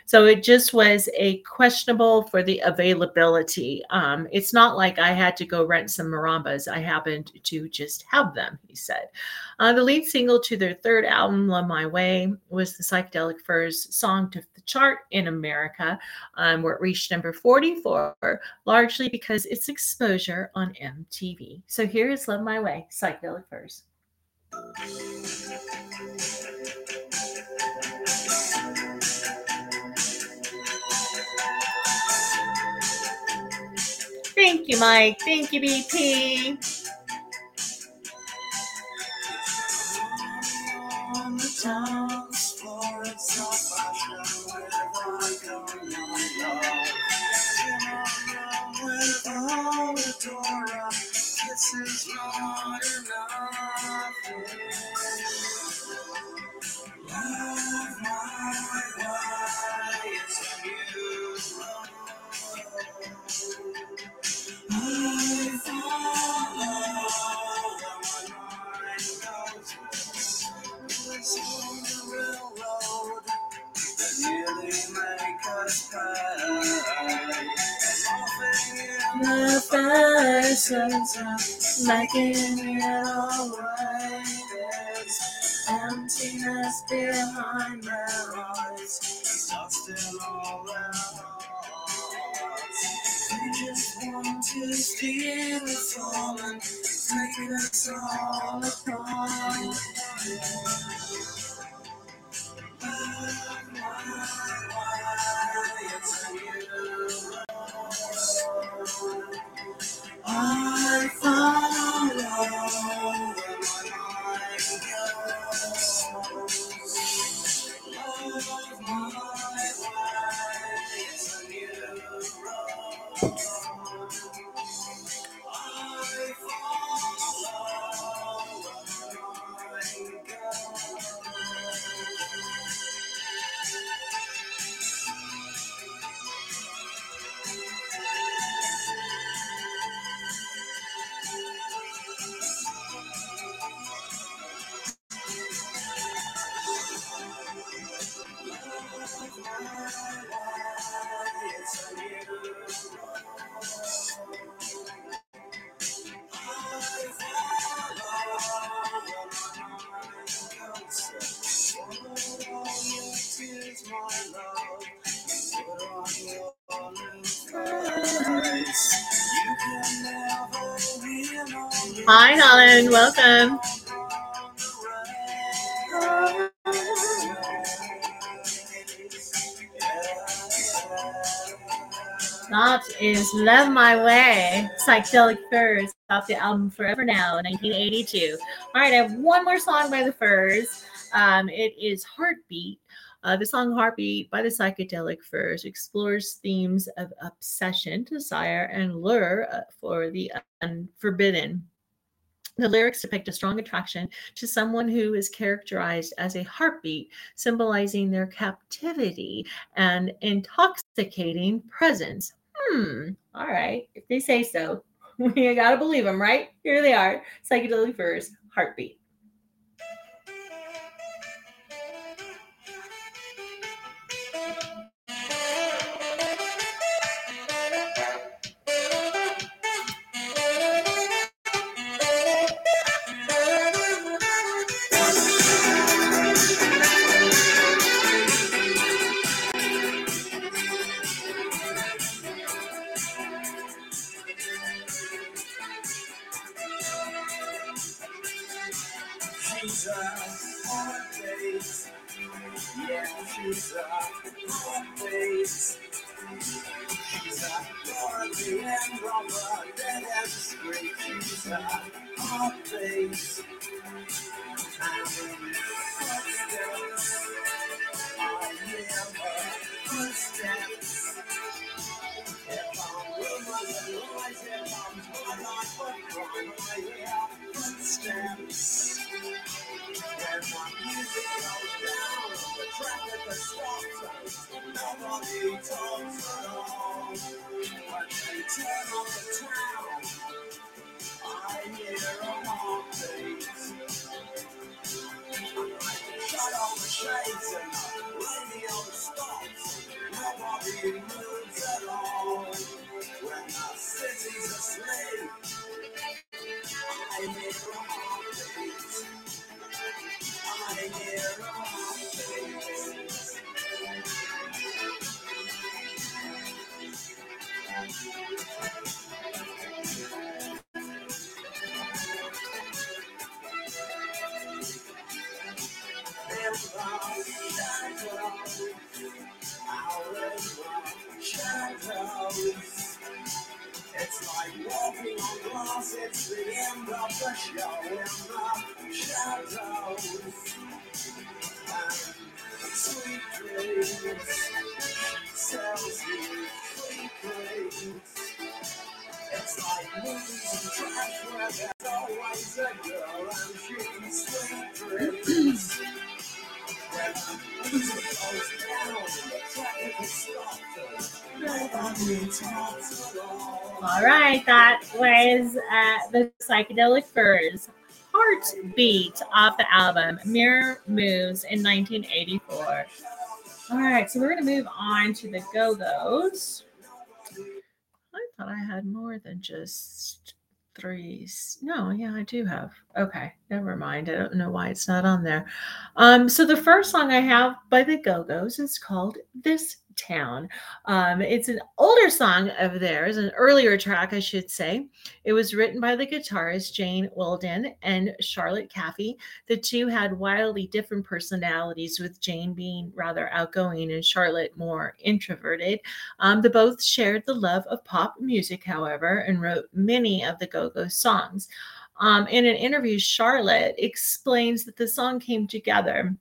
so it just was a questionable for the availability. It's not like I had to go rent some marimbas. I happened to just have them, he said. The lead single to their third album, Love My Way, was the Psychedelic Furs song to the chart in America, where it reached number 44, largely because its exposure on MTV. So here is Love My Way, Psychedelic Furs. Thank you, Mike. Thank you, BP. On the dance floor, it's all fashion. This is not enough. Love my way, it's a new road. I follow where my mind goes. It's on the railroad that nearly make us pay. Nothing in the fire. I'm making it all right. There's emptiness behind their eyes. It's dust in all their hearts. They just want to steal the fallen, making us all apart. I follow where my mind goes. Love my way, it's a new road. I follow where my mind goes. Hi, Holland. Welcome. That is Love My Way, Psychedelic Furs, off the album Forever Now, 1982. All right, I have one more song by the Furs. It is Heartbeat. The song Heartbeat by the Psychedelic Furs explores themes of obsession, desire, and lure for the unforbidden. The lyrics depict a strong attraction to someone who is characterized as a heartbeat, symbolizing their captivity and intoxicating presence. All right. If they say so, we got to believe them, right? Here they are. Psychedelic Furs, Heartbeat. All right, that was the Psychedelic Furs, Heartbeat, off the album Mirror Moves in 1984. All right, so we're going to move on to the Go-Go's. I thought I had more than just three. No, yeah, I do have. Okay, never mind. I don't know why it's not on there. So the first song I have by the Go-Go's is called This Town. It's an older song of theirs, an earlier track, I should say. It was written by the guitarist Jane Weldon and Charlotte Caffey. The two had wildly different personalities, with Jane being rather outgoing and Charlotte more introverted. They both shared the love of pop music, however, and wrote many of the Go-Go's songs. In an interview, Charlotte explains that the song came together.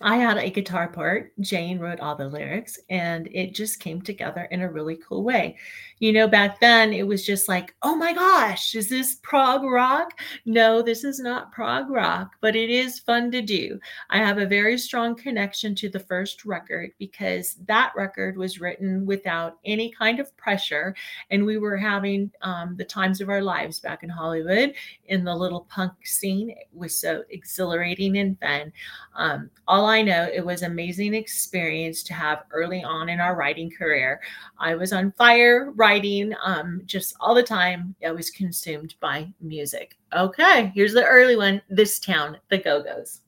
I had a guitar part, Jane wrote all the lyrics, and it just came together in a really cool way. You know, back then it was just like, oh my gosh, is this prog rock? No, this is not prog rock, but it is fun to do. I have a very strong connection to the first record because that record was written without any kind of pressure, and we were having the times of our lives back in Hollywood in the little punk scene. It was so exhilarating and fun. All I know, it was an amazing experience to have early on in our writing career. I was on fire writing just all the time. I was consumed by music. Okay, here's the early one, This Town, the Go-Go's.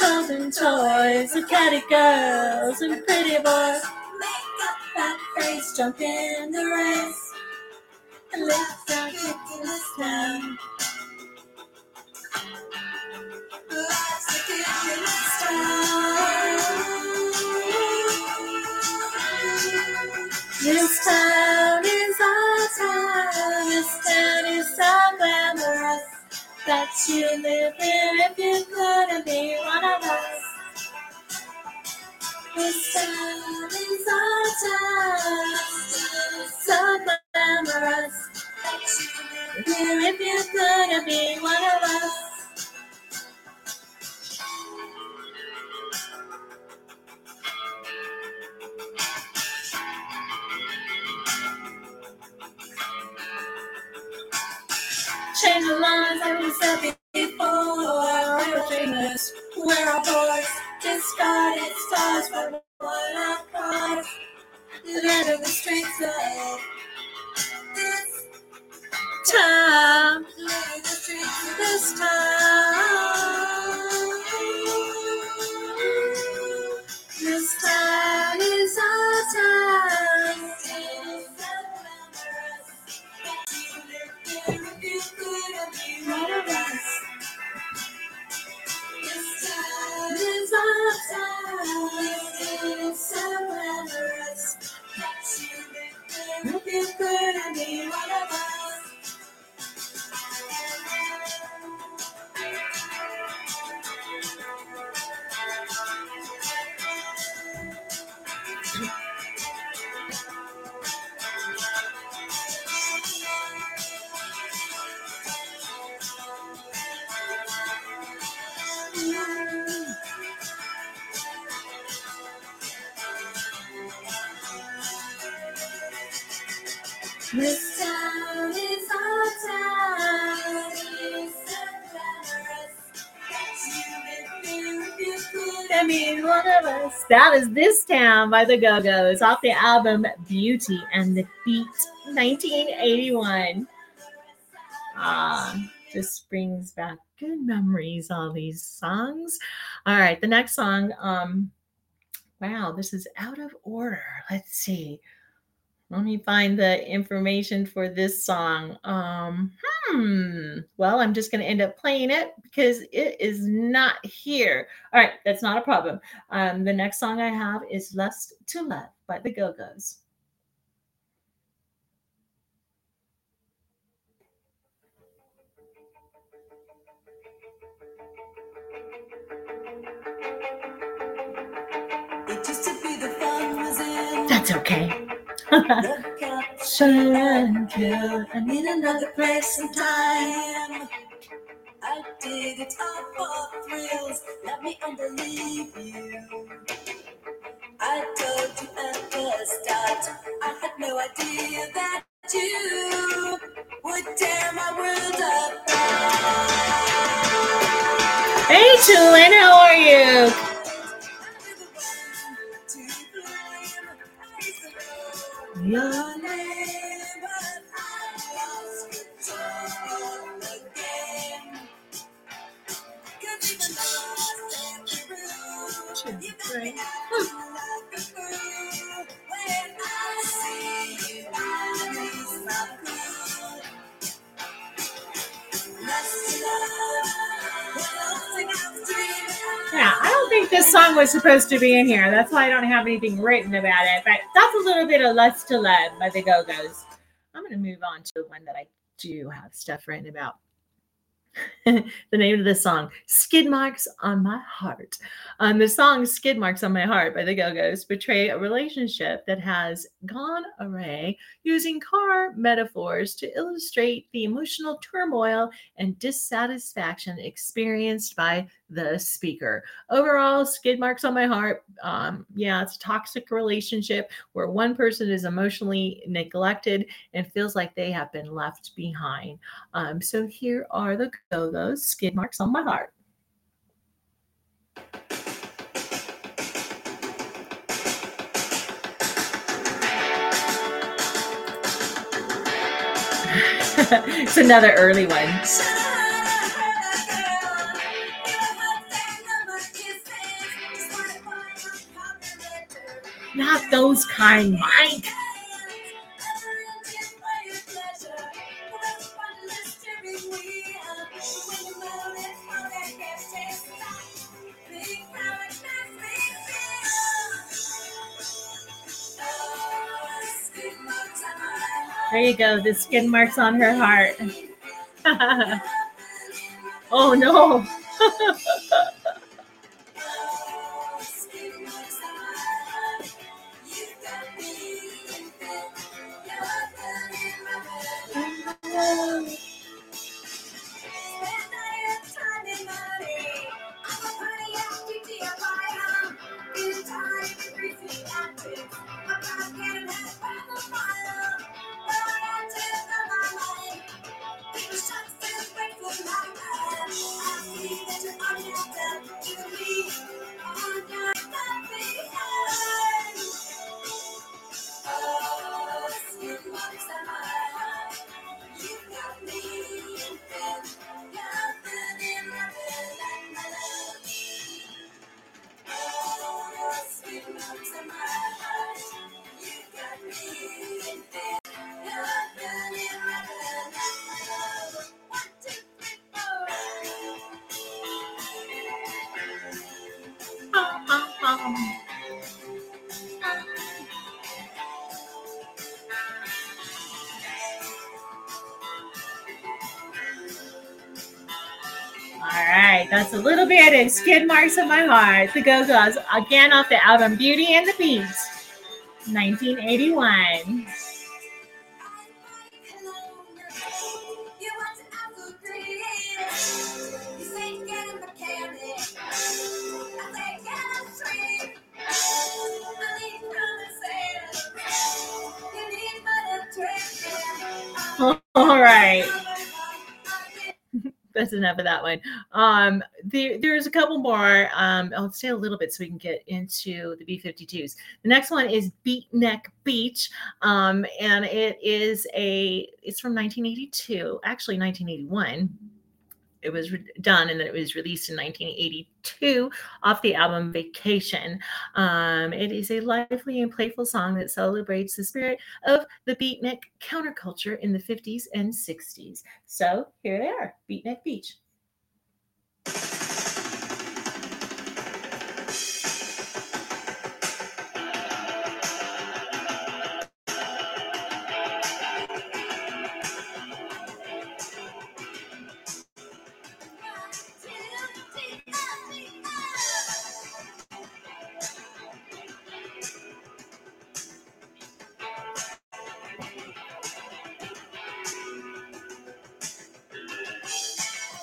Chosen toys, and catty girls, and pretty boys. Make up that face, jump in the race, and lift our kick in this town. Life's a kick in this town. This town is our town. This town is so glamorous. That you live here if you couldn't be one of us. This town is our town. It's so glamorous. That you live here if you couldn't be one of us. Change the lines like we said before. Real dreamers, we're our boys. Discarded stars from one of us. Live in the streets of this time. Play the trick this time. This time is our time. This time is our time. It's glamorous. You feel good and be one of us. This time is our time. It's so glamorous. That you would feel good and be one of us. That is This Town by the Go-Go's off the album Beauty and the Beat, 1981. Just brings back good memories, all these songs. All right, the next song. Wow, this is out of order. Let's see. Let me find the information for this song. Well, I'm just going to end up playing it because it is not here. All right. That's not a problem. The next song I have is Lust to Love by the Go-Go's. It used to be the fun was in. That's okay. Look out, Sharon, girl, I need another place and time. I did it all for thrills, let me unbelieve you. I told you at the start, I had no idea that you would tear my world apart. Hey, Tulin, how are you? Your name, but I lost control again. Cause even though I stand through, you got me out like a fool. When I see you, I lose my cool. Lust to love. Yeah, I don't think this song was supposed to be in here. That's why I don't have anything written about it, but that's a little bit of Lust to Love by the Go-Go's. I'm going to move on to the one that I do have stuff written about. The name of the song, Skid Marks on My Heart. The song Skid Marks on My Heart by the Go-Go's portray a relationship that has gone awry, using car metaphors to illustrate the emotional turmoil and dissatisfaction experienced by the speaker. Overall, Skid Marks on My Heart, it's a toxic relationship where one person is emotionally neglected and feels like they have been left behind. So here are the Go-Go's, Skid Marks on My Heart. It's another early one. Not those kind, Mike. There you go, the skin marks on her heart. Oh no. right, that's a little bit of Skid Marks on My Heart. The Go-Go's, again off the album Beauty and the Beast, 1981. All right. That's enough of that one. There's a couple more. I'll stay a little bit so we can get into the B-52s. The next one is Beatnik Beach. And it's from 1982, actually 1981. It was done and then it was released in 1982 off the album Vacation. It is a lively and playful song that celebrates the spirit of the beatnik counterculture in the 50s and 60s. So here they are, Beatnik Beach.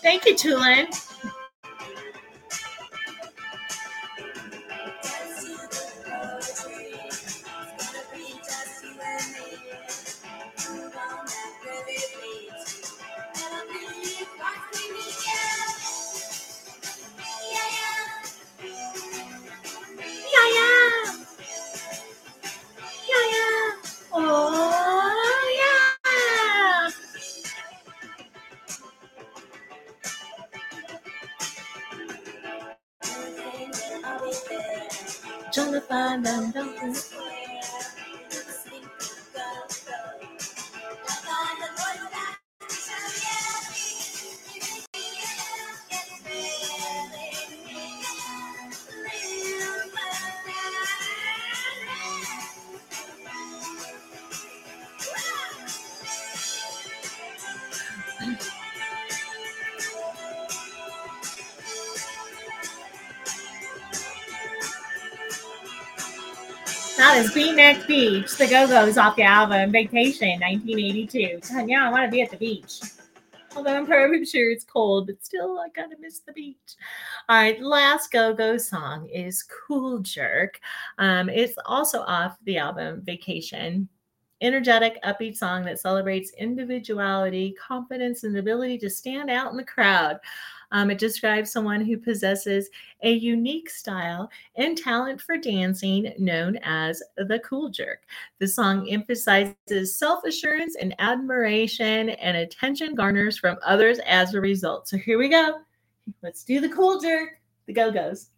Thank you, Tulin. Beatnik Beach, the Go-Go's off the album Vacation, 1982. Yeah, I want to be at the beach. Although I'm pretty sure it's cold, but still, I kind of miss the beach. All right, last Go-Go song is Cool Jerk. It's also off the album Vacation. Energetic, upbeat song that celebrates individuality, confidence, and the ability to stand out in the crowd. It describes someone who possesses a unique style and talent for dancing known as the cool jerk. The song emphasizes self-assurance and admiration, and attention garners from others as a result. So here we go. Let's do the cool jerk, the Go-Go's.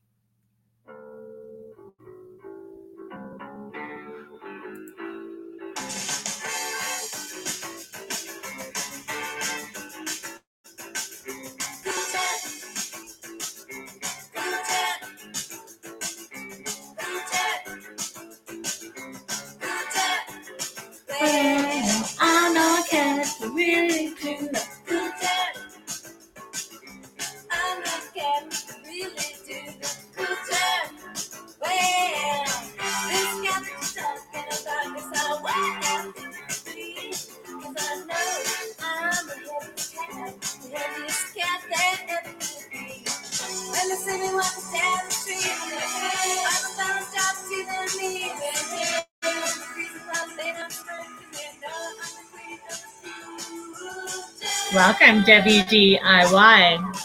Welcome, WDIY.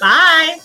Bye.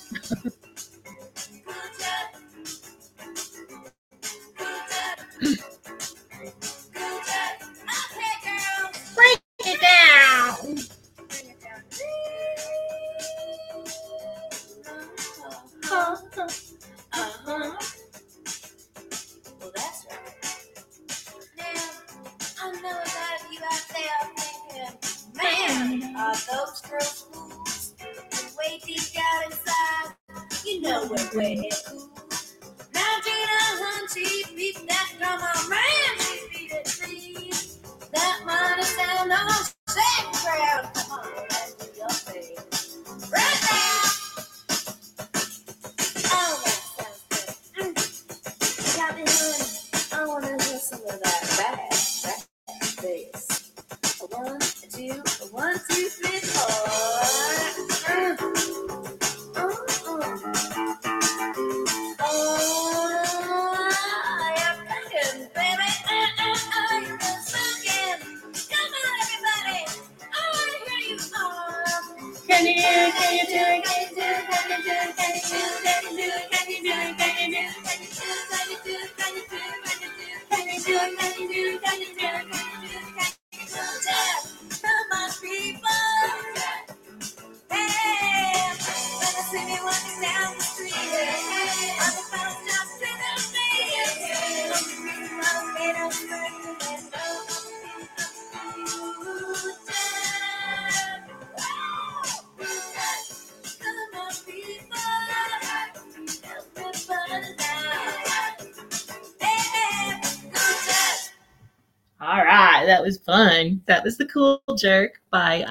Fun. That was The Cool Jerk by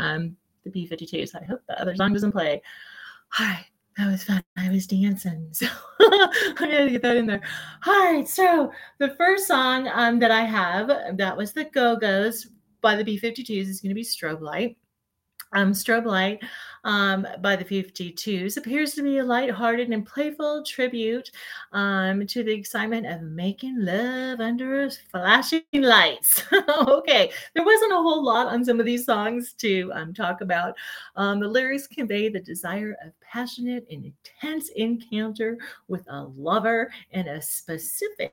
the B-52s. I hope the other song doesn't play. All right, that was fun. I was dancing, so I'm gonna get that in there. All right, so the first song that I have, that was the Go-Go's by the B-52s, is going to be Strobe Light. Strobe Light by the 52s appears to be a lighthearted and playful tribute to the excitement of making love under flashing lights. Okay, there wasn't a whole lot on some of these songs to talk about. The lyrics convey the desire of passionate and intense encounter with a lover in a specific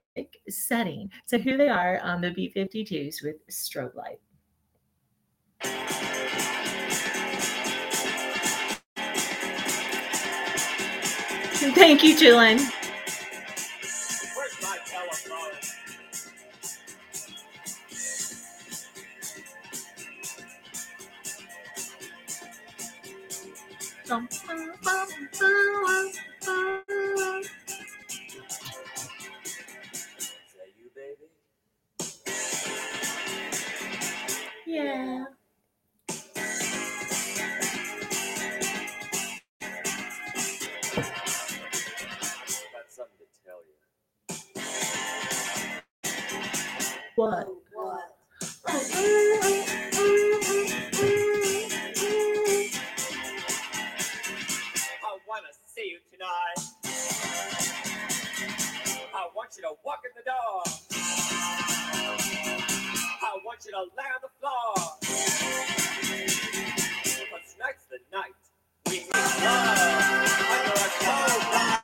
setting. So here they are on the B-52s with Strobe Light. Thank you, Julian. Where's my telephone? Is that you, baby? Yeah. What? What? I want to see you tonight. I want you to walk in the door. I want you to lay on the floor. But tonight's the night we need love under a cold light.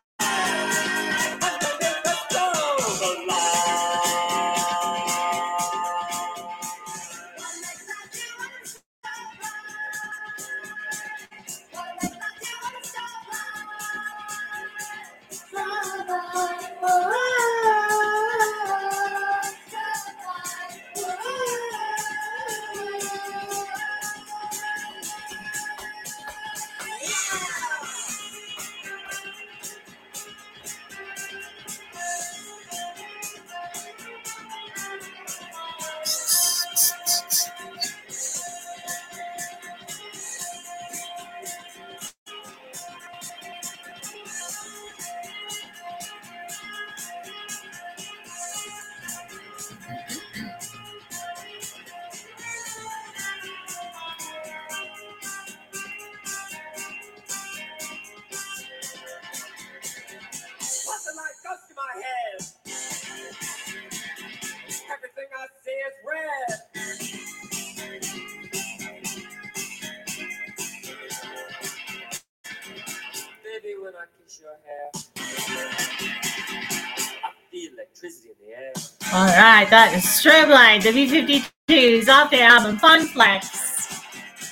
All right, that is Strobe Light, the B-52s, off the album Fun Flex,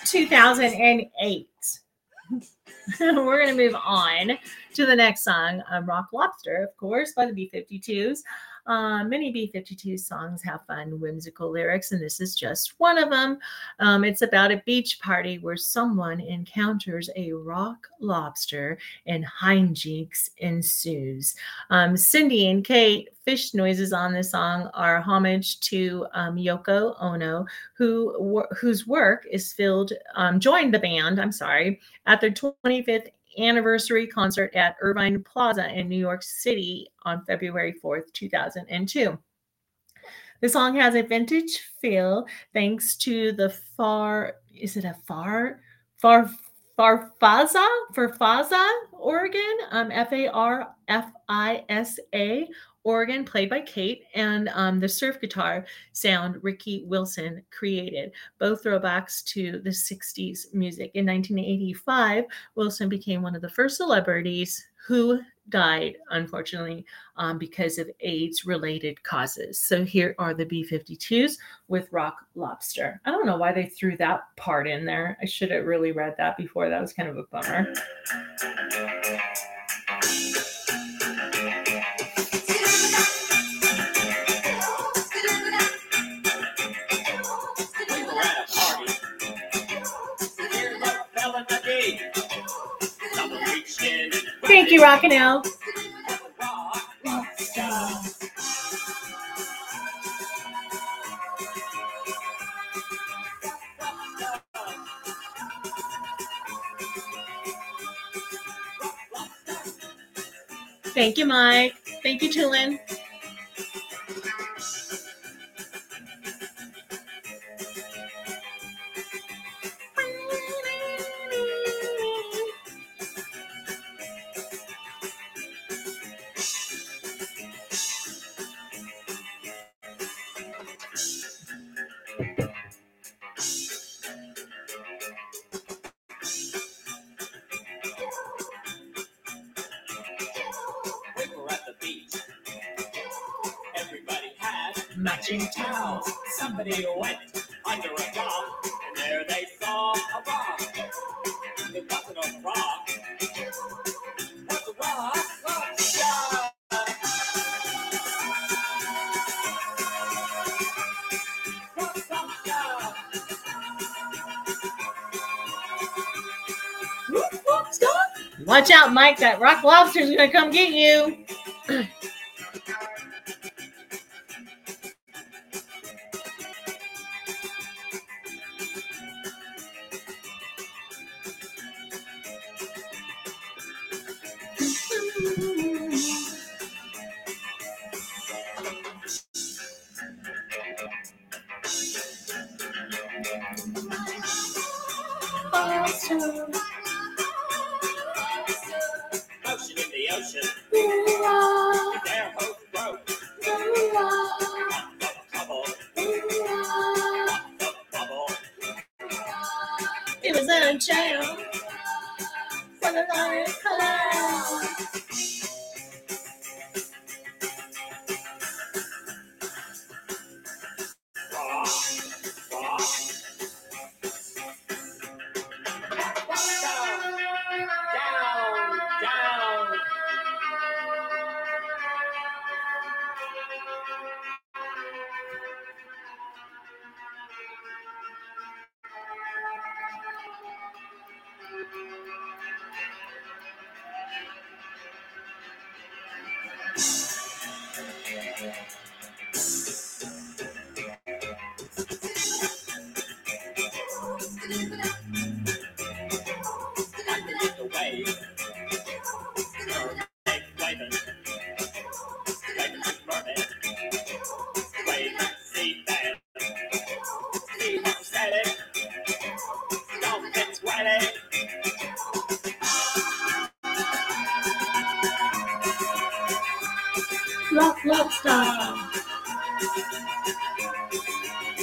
2008. We're going to move on to the next song, Rock Lobster, of course, by the B-52s. Many B-52 songs have fun, whimsical lyrics, and this is just one of them. It's about a beach party where someone encounters a rock lobster and hijinks ensues. Cindy and Kate fish noises on this song are homage to Yoko Ono, whose work is joined the band, at their 25th anniversary concert at Irvine Plaza in New York City on February 4th, 2002. The song has a vintage feel thanks to the Farfisa, Oregon, Farfisa, Oregon, played by Kate, and the surf guitar sound Ricky Wilson created, both throwbacks to the 60s music. In 1985, Wilson became one of the first celebrities who died, unfortunately, because of AIDS-related causes. So here are the B-52s with Rock Lobster. I don't know why they threw that part in there. I should have really read that before. That was kind of a bummer. Thank you, Rockin' L. Thank you, Mike. Thank you, Tulin. Watch out, Mike, that rock lobster's gonna come get you.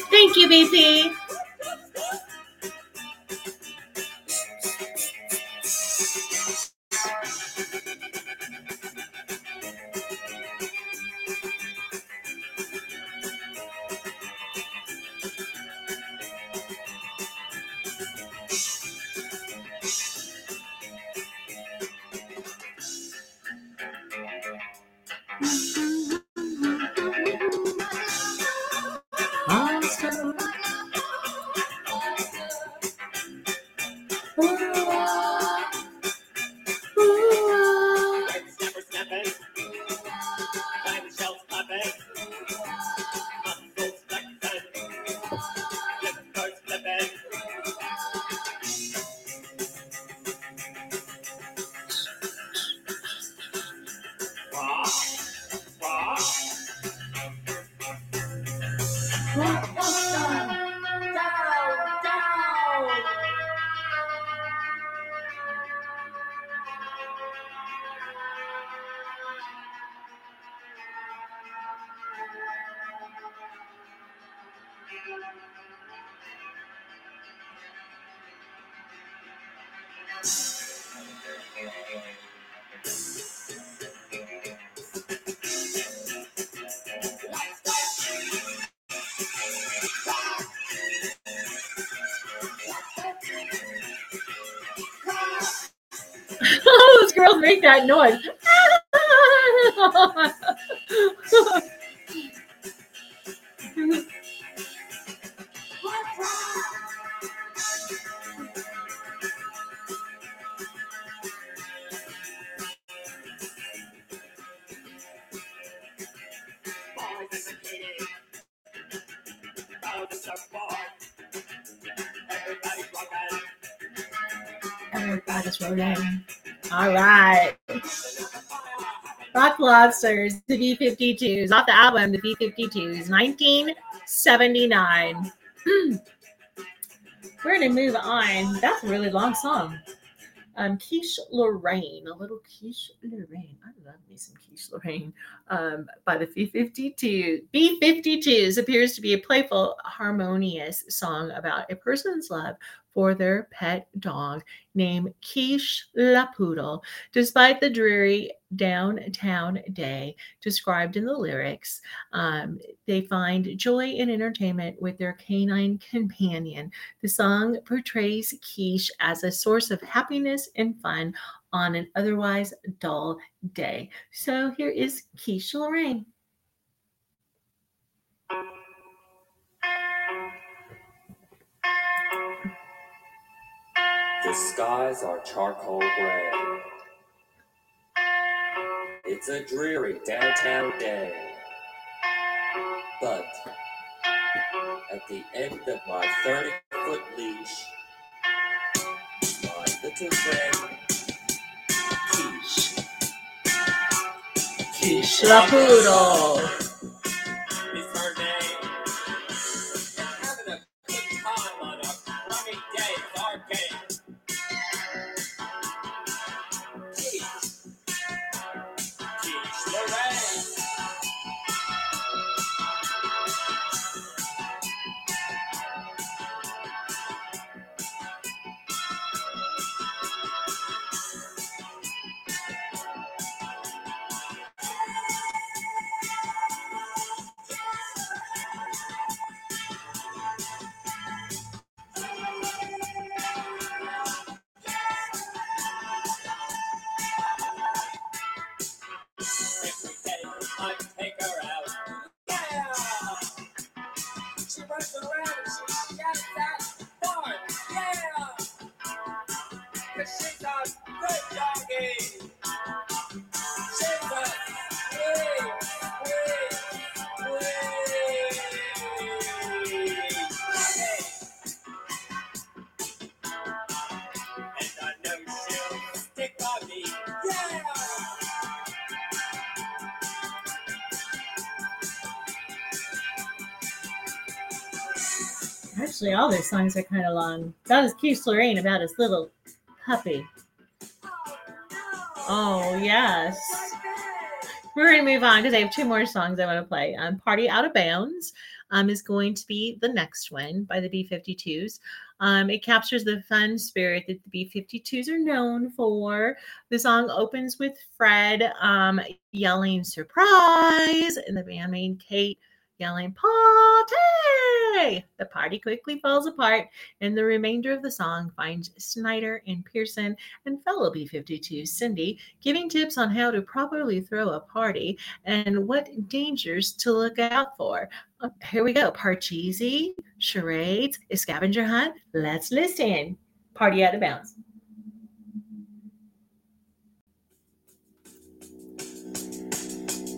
Thank you, BP. All those girls make that noise. All right. Rock Lobsters, the B-52s, off the album, the B-52s, 1979. We're going to move on. That's a really long song. Quiche Lorraine, a little Quiche Lorraine. I love me some Quiche Lorraine. By the B-52s appears to be a playful, harmonious song about a person's love for their pet dog named Quiche La Poodle, despite the dreary downtown day described in the lyrics. They find joy and entertainment with their canine companion. The song portrays Quiche as a source of happiness and fun on an otherwise dull day. So here is Quiche Lorraine. The skies are charcoal gray. It's a dreary downtown day. But at the end of my 30-foot leash, my little friend, Quiche. Quiche La Poodle. Actually, all their songs are kind of long. That was Quiche Lorraine about his little puppy. Oh, yes. We're going to move on because I have two more songs I want to play. Party Out of Bounds is going to be the next one by the B-52s. It captures the fun spirit that the B-52s are known for. The song opens with Fred yelling, "Surprise!" and the bandmate Kate yelling, "Party!" The party quickly falls apart, and the remainder of the song finds Snyder and Pearson and fellow B-52 Cindy giving tips on how to properly throw a party and what dangers to look out for. Here we go. Parcheesi, charades, a scavenger hunt. Let's listen. Party Out of Bounds.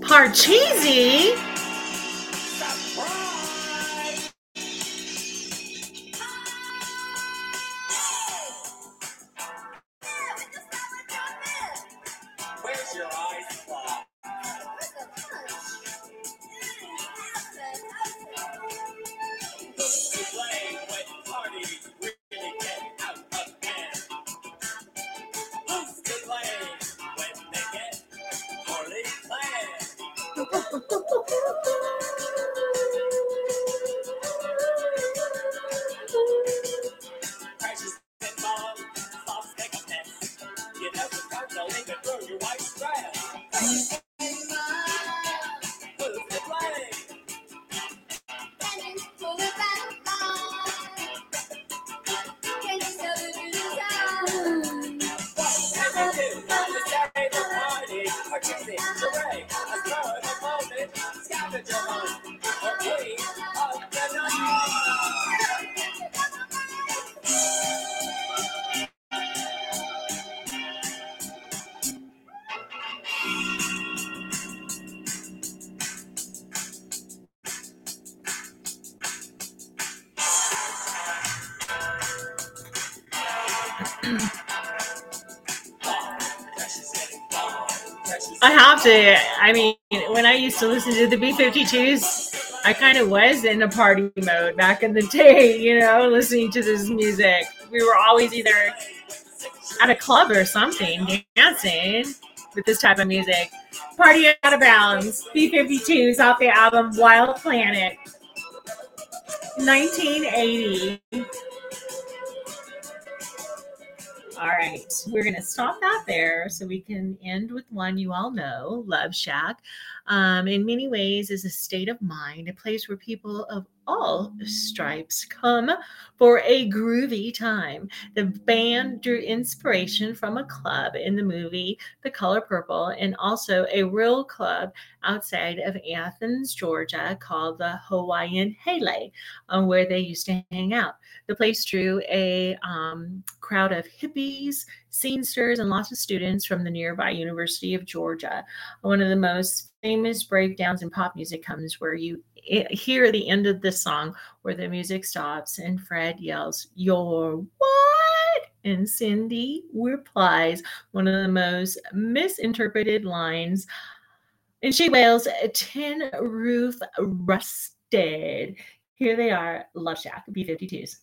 Parcheesi? it hooray, a star in the moment, scavenger hunt, or king of the I have to. I mean, when I used to listen to the B-52s, I kind of was in a party mode back in the day, you know, listening to this music. We were always either at a club or something, dancing with this type of music. Party Out of Bounds, B-52s off the album Wild Planet, 1980. All right, we're going to stop that there so we can end with one you all know, Love Shack. In many ways is a state of mind, a place where people of all stripes come for a groovy time. The band drew inspiration from a club in the movie The Color Purple and also a real club outside of Athens, Georgia called the Hawaiian Hele, where they used to hang out. The place drew a crowd of hippies, scenesters, and lots of students from the nearby University of Georgia. One of the most famous breakdowns in pop music comes where you hear the end of the song where the music stops and Fred yells, "You're what?" And Cindy replies, one of the most misinterpreted lines. And she wails, "Tin Roof Rusted." Here they are, Love Shack, B-52s.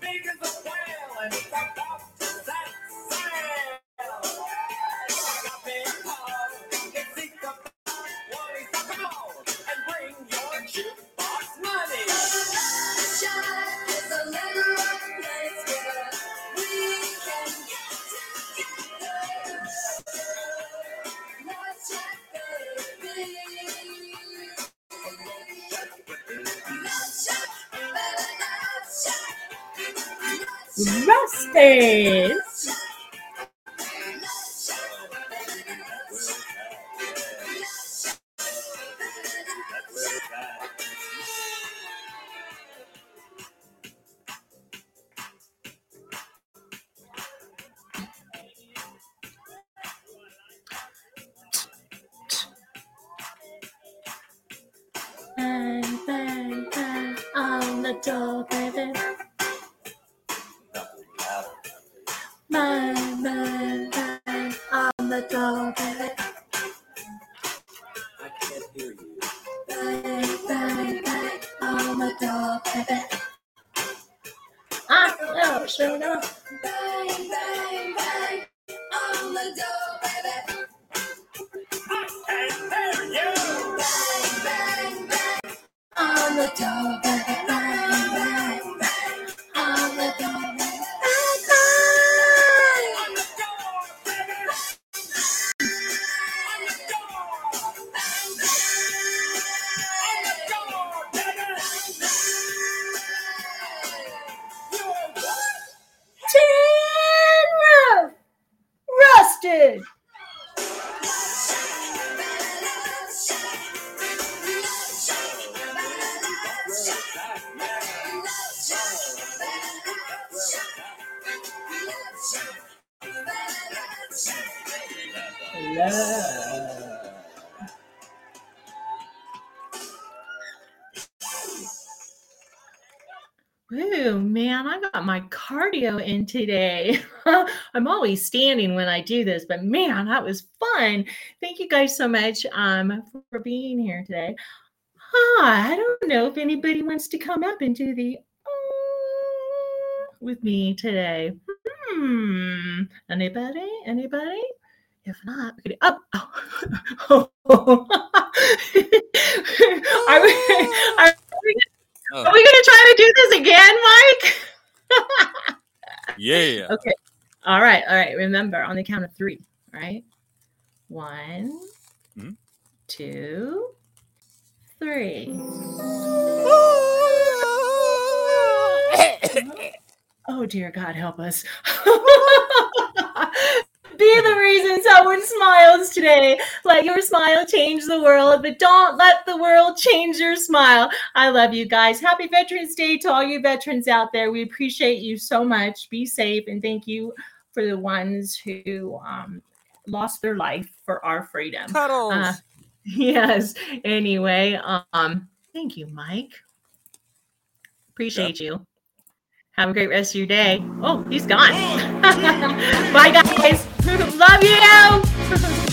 Big as a whale and it's about to set sail. Rusties. Cardio in today. I'm always standing when I do this, but man, that was fun. Thank you guys so much for being here today. I don't know if anybody wants to come up and do the with me today. Anybody? If not, we could, are we gonna try to do this again, Mike? Yeah. Okay. All right. Remember, on the count of three, right? 1, 2, 3. Oh, dear God, help us. Be the reason someone smiles today. Let your smile change the world, but don't let the world change your smile. I love you guys. Happy Veterans Day to all you veterans out there. We appreciate you so much. Be safe, and thank you for the ones who lost their life for our freedom. Cuddles. Yes. Anyway, thank you, Mike. Appreciate you. Have a great rest of your day. Oh, he's gone. Bye, guys. Love you.